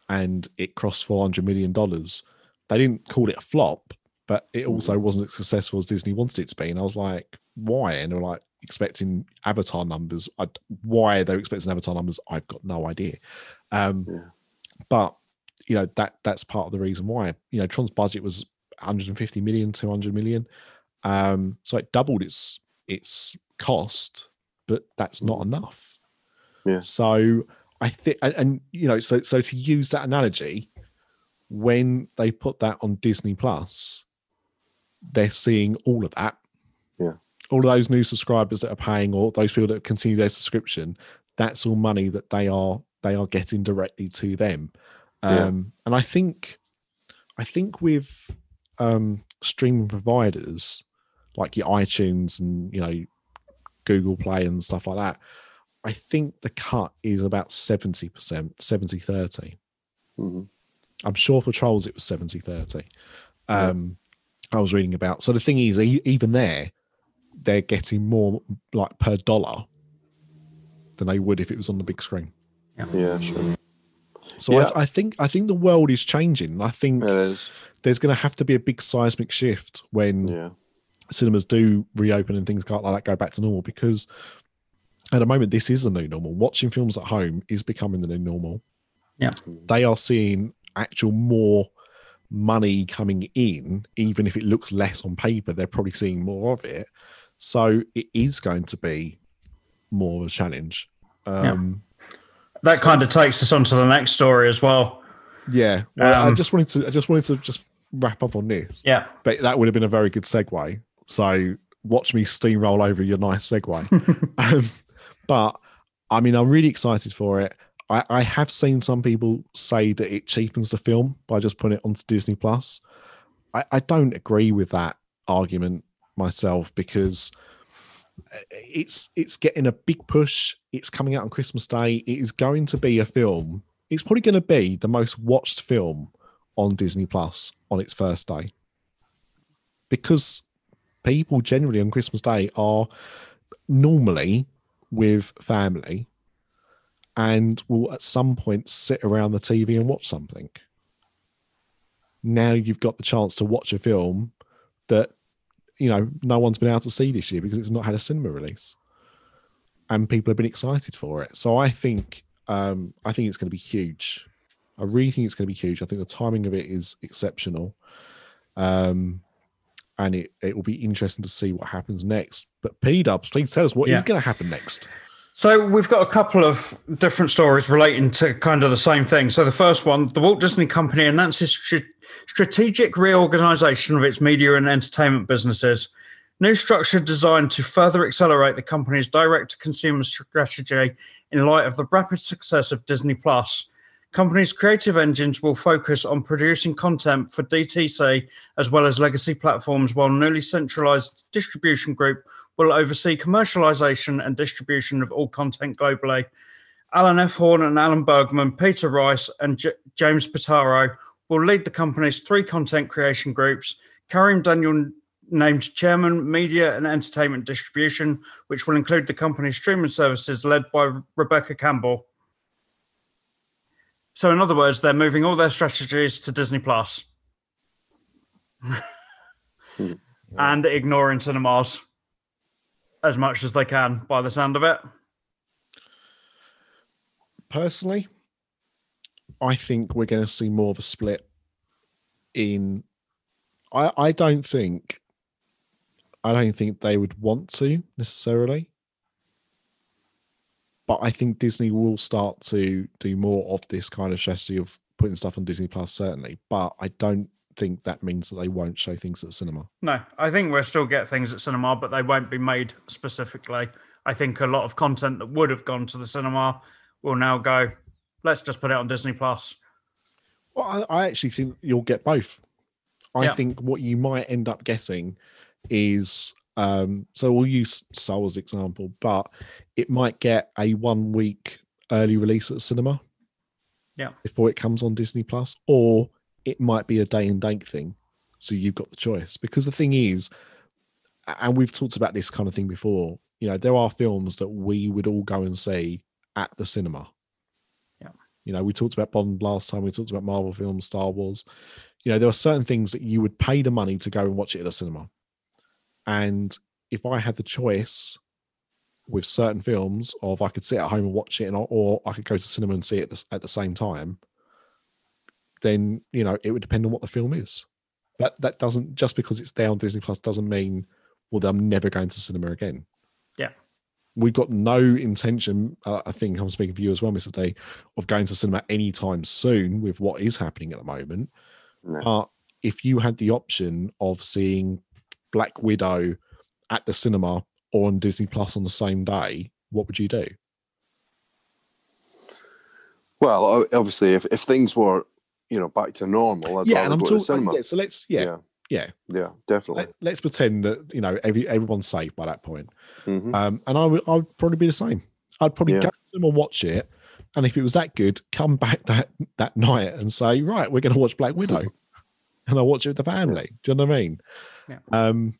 and it crossed four hundred million dollars, they didn't call it a flop, but it also mm-hmm. wasn't as successful as Disney wanted it to be. And I was like, why? And they were like expecting Avatar numbers. I, why they're expecting Avatar numbers? I've got no idea. Um, yeah. But. You know, that that's part of the reason why. You know, Tron's budget was one hundred fifty million, two hundred million. Um, so it doubled its its cost, but that's not enough. Yeah. So I think, and, and you know, so so to use that analogy, when they put that on Disney Plus, they're seeing all of that. Yeah. All of those new subscribers that are paying, or those people that continue their subscription, that's all money that they are they are getting directly to them. Yeah. Um, and I think, I think with um, streaming providers like your iTunes and you know Google Play and stuff like that, I think the cut is about seventy percent, seventy thirty. Mm-hmm. I'm sure for Trolls it was seventy thirty. Um, yeah. I was reading about. So the thing is, even there, they're getting more like per dollar than they would if it was on the big screen. Yeah, yeah sure. So yeah. I, I think I think the world is changing. I think there's going to have to be a big seismic shift when yeah. cinemas do reopen and things like that go back to normal, because at the moment this is the new normal. Watching films at home is becoming the new normal. Yeah, they are seeing actual more money coming in, even if it looks less on paper. They're probably seeing more of it, so it is going to be more of a challenge. Um, yeah. That kind of takes us on to the next story as well. Yeah, well, um, I just wanted to. I just wanted to just wrap up on this. Yeah, but that would have been a very good segue. So watch me steamroll over your nice segue. um, but I mean, I'm really excited for it. I, I have seen some people say that it cheapens the film by just putting it onto Disney Plus. I, I don't agree with that argument myself, because it's it's getting a big push. It's coming out on Christmas Day. It is going to be a film. It's probably going to be the most watched film on Disney Plus on its first day, because people generally on Christmas Day are normally with family and will at some point sit around the T V and watch something. Now you've got the chance to watch a film that you know, no one's been able to see this year because it's not had a cinema release, and people have been excited for it. So I think, um, I think it's going to be huge. I really think it's going to be huge. I think the timing of it is exceptional. Um, and it, it will be interesting to see what happens next, but P-Dubs, please tell us what yeah. is going to happen next. So we've got a couple of different stories relating to kind of the same thing. So the first one, the Walt Disney Company announces strategic reorganization of its media and entertainment businesses. New structure designed to further accelerate the company's direct-to-consumer strategy in light of the rapid success of Disney Plus. Company's creative engines will focus on producing content for D T C as well as legacy platforms, while newly centralized distribution group will oversee commercialization and distribution of all content globally. Alan F. Horn and Alan Bergman, Peter Rice and J- James Pitaro will lead the company's three content creation groups. Karim Daniel named Chairman, Media and Entertainment Distribution, which will include the company's streaming services led by Rebecca Campbell. So in other words, they're moving all their strategies to Disney Plus. yeah. and ignoring cinemas as much as they can by the sound of it. Personally, I think we're going to see more of a split in... I, I don't think... I don't think they would want to necessarily. But I think Disney will start to do more of this kind of strategy of putting stuff on Disney Plus, certainly. But I don't think that means that they won't show things at cinema. No, I think we'll still get things at cinema, but they won't be made specifically. I think a lot of content that would have gone to the cinema will now go, let's just put it on Disney Plus. Well, I, I actually think you'll get both. I yeah. think what you might end up getting... is um so we'll use Star Wars example, but it might get a one week early release at cinema yeah before it comes on Disney Plus, or it might be a day and date thing, so you've got the choice. Because the thing is, and we've talked about this kind of thing before, you know, there are films that we would all go and see at the cinema. Yeah you know, we talked about Bond last time, we talked about Marvel films, Star Wars. You know, there are certain things that you would pay the money to go and watch it at a cinema. And if I had the choice with certain films of I could sit at home and watch it, and or I could go to cinema and see it at the same time, then, you know, it would depend on what the film is. But that doesn't, just because it's there on Disney Plus doesn't mean, well, I'm never going to cinema again. Yeah. We've got no intention, uh, I think I'm speaking for you as well, Mister D, of going to cinema anytime soon with what is happening at the moment. No. But if you had the option of seeing Black Widow at the cinema or on Disney Plus on the same day, what would you do? Well, obviously, if, if things were, you know, back to normal, I'd yeah, rather and I'm go talk- to the cinema. Yeah, so let's, yeah, yeah, yeah, yeah definitely. Let, let's pretend that, you know, every everyone's safe by that point. Mm-hmm. Um, and I would, I would probably be the same. I'd probably yeah. go to them and watch it, and if it was that good, come back that that night and say, right, we're going to watch Black Widow. And I watch it with the family. Do you know what I mean? Yeah. Um,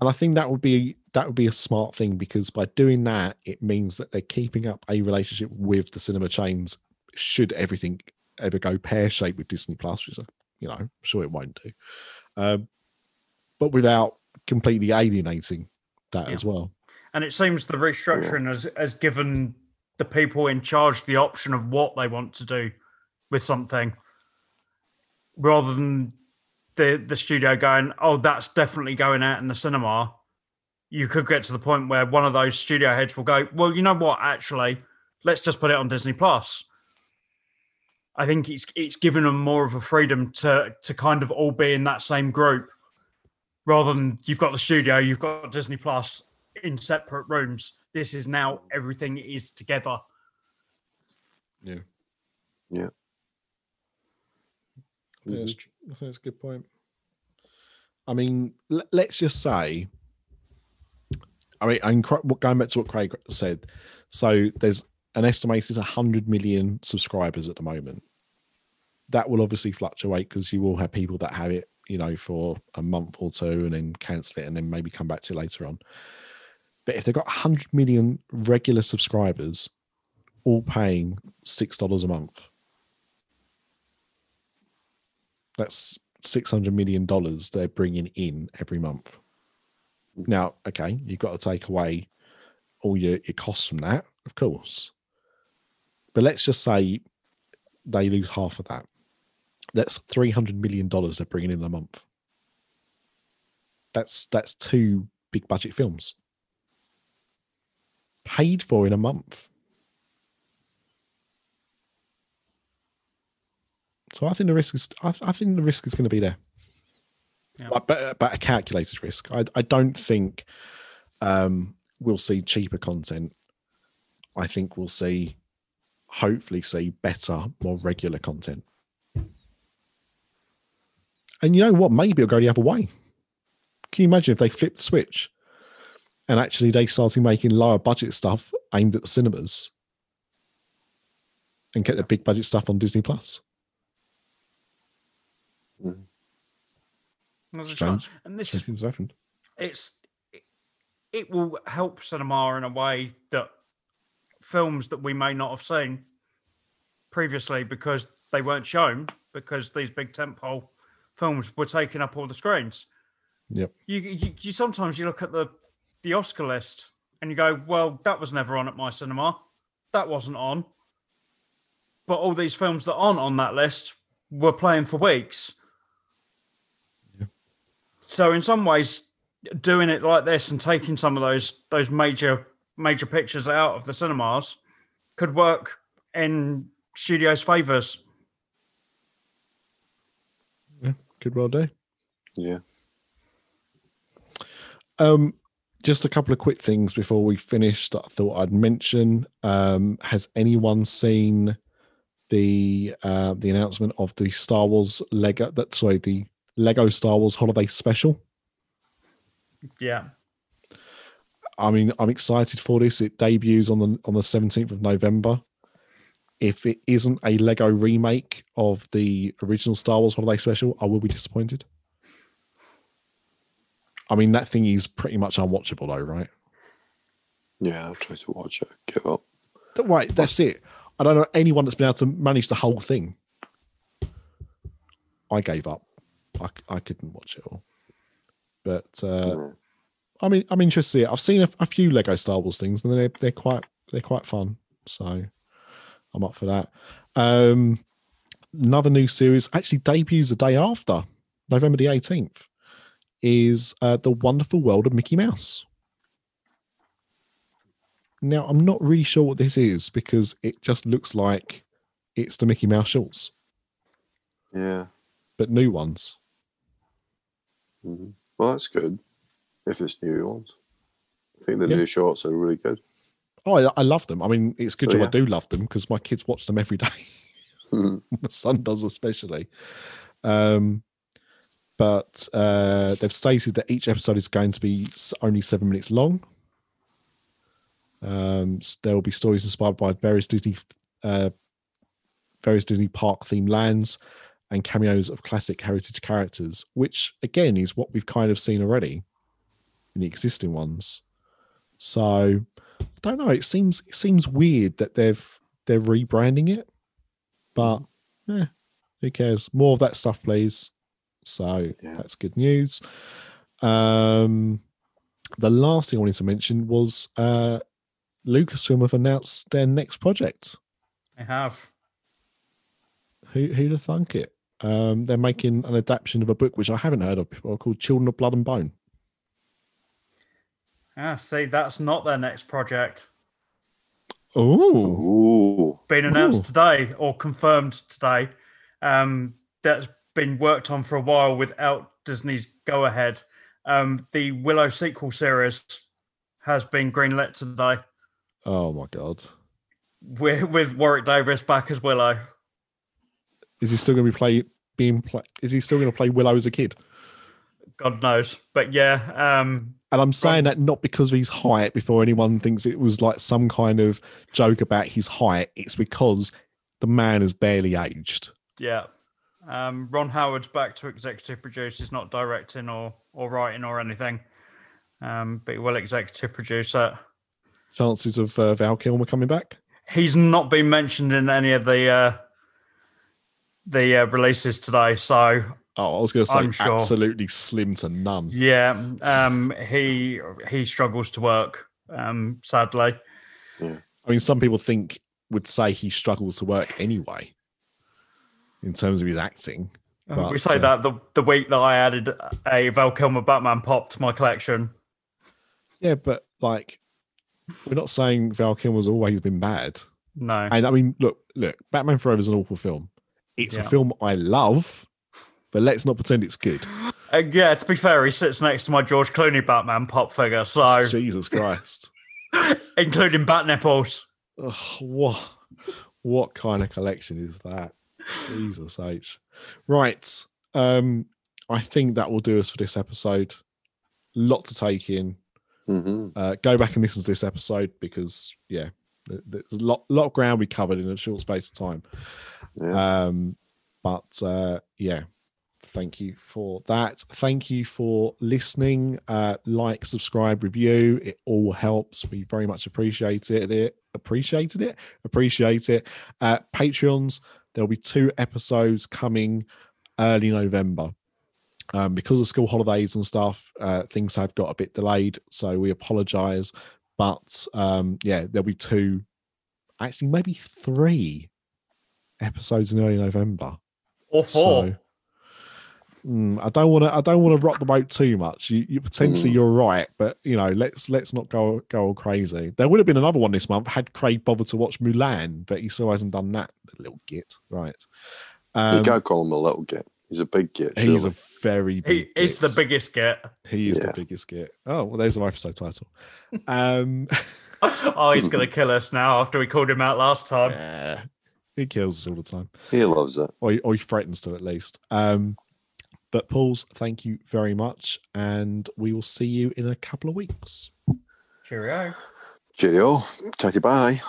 and I think that would be that would be a smart thing, because by doing that, it means that they're keeping up a relationship with the cinema chains. Should everything ever go pear shaped with Disney Plus, which, you know, I'm sure it won't do, um, but without completely alienating that yeah. as well. And it seems the restructuring yeah. has, has given the people in charge the option of what they want to do with something, rather than the, the studio going, oh, that's definitely going out in the cinema. You could get to the point where one of those studio heads will go, well, you know what, actually, let's just put it on Disney Plus. I think it's it's given them more of a freedom to to kind of all be in that same group, rather than you've got the studio, you've got Disney Plus in separate rooms. This is now everything is together. Yeah. Yeah. I think, that's, I think that's a good point. I mean, l- let's just say, I mean, I'm cr- going back to what Craig said. So there's an estimated one hundred million subscribers at the moment. That will obviously fluctuate, because you will have people that have it, you know, for a month or two and then cancel it and then maybe come back to it later on. But if they've got one hundred million regular subscribers, all paying six dollars a month, that's six hundred million dollars they're bringing in every month. Now, okay, you've got to take away all your, your costs from that, of course. But let's just say they lose half of that. That's three hundred million dollars they're bringing in a month. That's that's two big budget films paid for in a month. So I think the risk is. I, th- I think the risk is going to be there, yeah. but, but a calculated risk. I, I don't think um, we'll see cheaper content. I think we'll see, hopefully, see better, more regular content. And you know what? Maybe it'll go the other way. Can you imagine if they flipped the switch, and actually they started making lower budget stuff aimed at the cinemas, and get the big budget stuff on Disney Plus? Mm-hmm. There's a chance, and this is happened. It's it, it will help cinema in a way that films that we may not have seen previously, because they weren't shown, because these big tentpole films were taking up all the screens. Yep. You, you you sometimes you look at the the Oscar list and you go, well, that was never on at my cinema. That wasn't on. But all these films that aren't on that list were playing for weeks. Yep. So in some ways, doing it like this and taking some of those those major major pictures out of the cinemas could work in studios' favours. Yeah, could well do. Yeah. Um, just a couple of quick things before we finish that I thought I'd mention. Um, has anyone seen the uh, the announcement of the Star Wars Lego? That sorry, the Lego Star Wars Holiday Special. Yeah. I mean, I'm excited for this. It debuts on the on the seventeenth of November. If it isn't a Lego remake of the original Star Wars Holiday Special, I will be disappointed. I mean, that thing is pretty much unwatchable, though, right? Yeah, I'll try to watch it. Give up. Right, that's it. I don't know anyone that's been able to manage the whole thing. I gave up. I, I couldn't watch it all. But uh, mm. I mean, I'm interested to see it. I've seen a, a few Lego Star Wars things, and they're they're quite they're quite fun. So I'm up for that. Um, another new series actually debuts the day after, November the eighteenth. Is uh, The Wonderful World of Mickey Mouse. Now, I'm not really sure what this is because it just looks like it's the Mickey Mouse shorts. Yeah. But new ones. Mm-hmm. Well, that's good if it's new ones. I think the yeah. new shorts are really good. Oh, I, I love them. I mean, it's good so, job yeah. I do love them because my kids watch them every day. Mm-hmm. My son does especially. Um But uh, they've stated that each episode is going to be only seven minutes long. Um, so there will be stories inspired by various Disney, uh, various Disney park themed lands, and cameos of classic heritage characters, which again is what we've kind of seen already in the existing ones. So I don't know. It seems it seems weird that they've they're rebranding it, but eh, who cares? More of that stuff, please. So yeah. that's good news. Um, the last thing I wanted to mention was uh, Lucasfilm have announced their next project. They have. Who, who'd have thunk it? Um, they're making an adaptation of a book which I haven't heard of before called Children of Blood and Bone. Ah, see, that's not their next project. Oh. Been announced Ooh. today or confirmed today. Um, that's been worked on for a while without Disney's go-ahead. Um, the Willow sequel series has been greenlit today. Oh my god! We're, with Warwick Davis back as Willow. Is he still going to be play being play, Is he still going to play Willow as a kid? God knows, but yeah. Um, and I'm saying that not because of his height. Before anyone thinks it was like some kind of joke about his height, it's because the man has barely aged. Yeah. Um, Ron Howard's back to executive produce. He's not directing or, or writing or anything, um, but he will executive produce it. Chances of uh, Val Kilmer coming back? He's not been mentioned in any of the uh, the uh, releases today. So, oh, I was going to say I'm sure. absolutely slim to none. Yeah, um, he he struggles to work. Um, sadly, yeah. I mean, some people think would say he struggles to work anyway. In terms of his acting. But, we say uh, that the, the week that I added a Val Kilmer Batman pop to my collection. Yeah, but like, we're not saying Val Kilmer's always been bad. No. And I mean, look, look, Batman Forever is an awful film. It's yeah. a film I love, but let's not pretend it's good. Uh, yeah, to be fair, he sits next to my George Clooney Batman pop figure, so. Jesus Christ. Including bat nipples. Ugh, what, what kind of collection is that? Jesus H. Right. Um, I think that will do us for this episode. Lot to take in. Mm-hmm. Uh, go back and listen to this episode because, yeah, there's a lot, lot of ground we covered in a short space of time. Yeah. Um, but, uh, yeah, thank you for that. Thank you for listening. Uh, like, subscribe, review. It all helps. We very much appreciate it. Appreciated it? Appreciate it. Uh, Patreons. There'll be two episodes coming early November. Um, because of school holidays and stuff, uh, things have got a bit delayed, so we apologise. But um, yeah, there'll be two, actually maybe three episodes in early November. Or four. So, mm, I don't want to. I don't want to rock the boat too much. You, you potentially mm. you're right, but you know, let's let's not go go all crazy. There would have been another one this month had Craig bothered to watch Mulan, but he still hasn't done that. The little git, right? Um, you can't call him a little git. He's a big git. Surely. He's a very big he, He's git. the biggest git. He is yeah. the biggest git. Oh, well, there's an episode title. Um, oh, he's going to kill us now after we called him out last time. Yeah, he kills us all the time. He loves it. Or he, or he threatens to, at least. Um, but, Pauls, thank you very much. And we will see you in a couple of weeks. Cheerio. Cheerio. Tatty bye.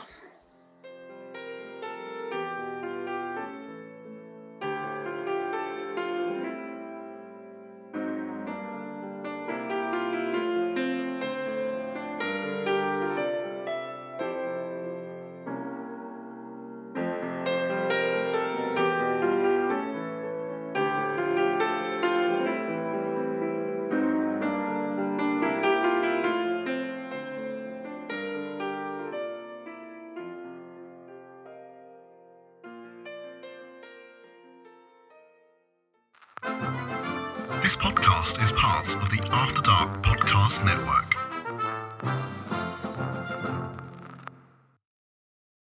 This podcast is part of the After Dark Podcast Network.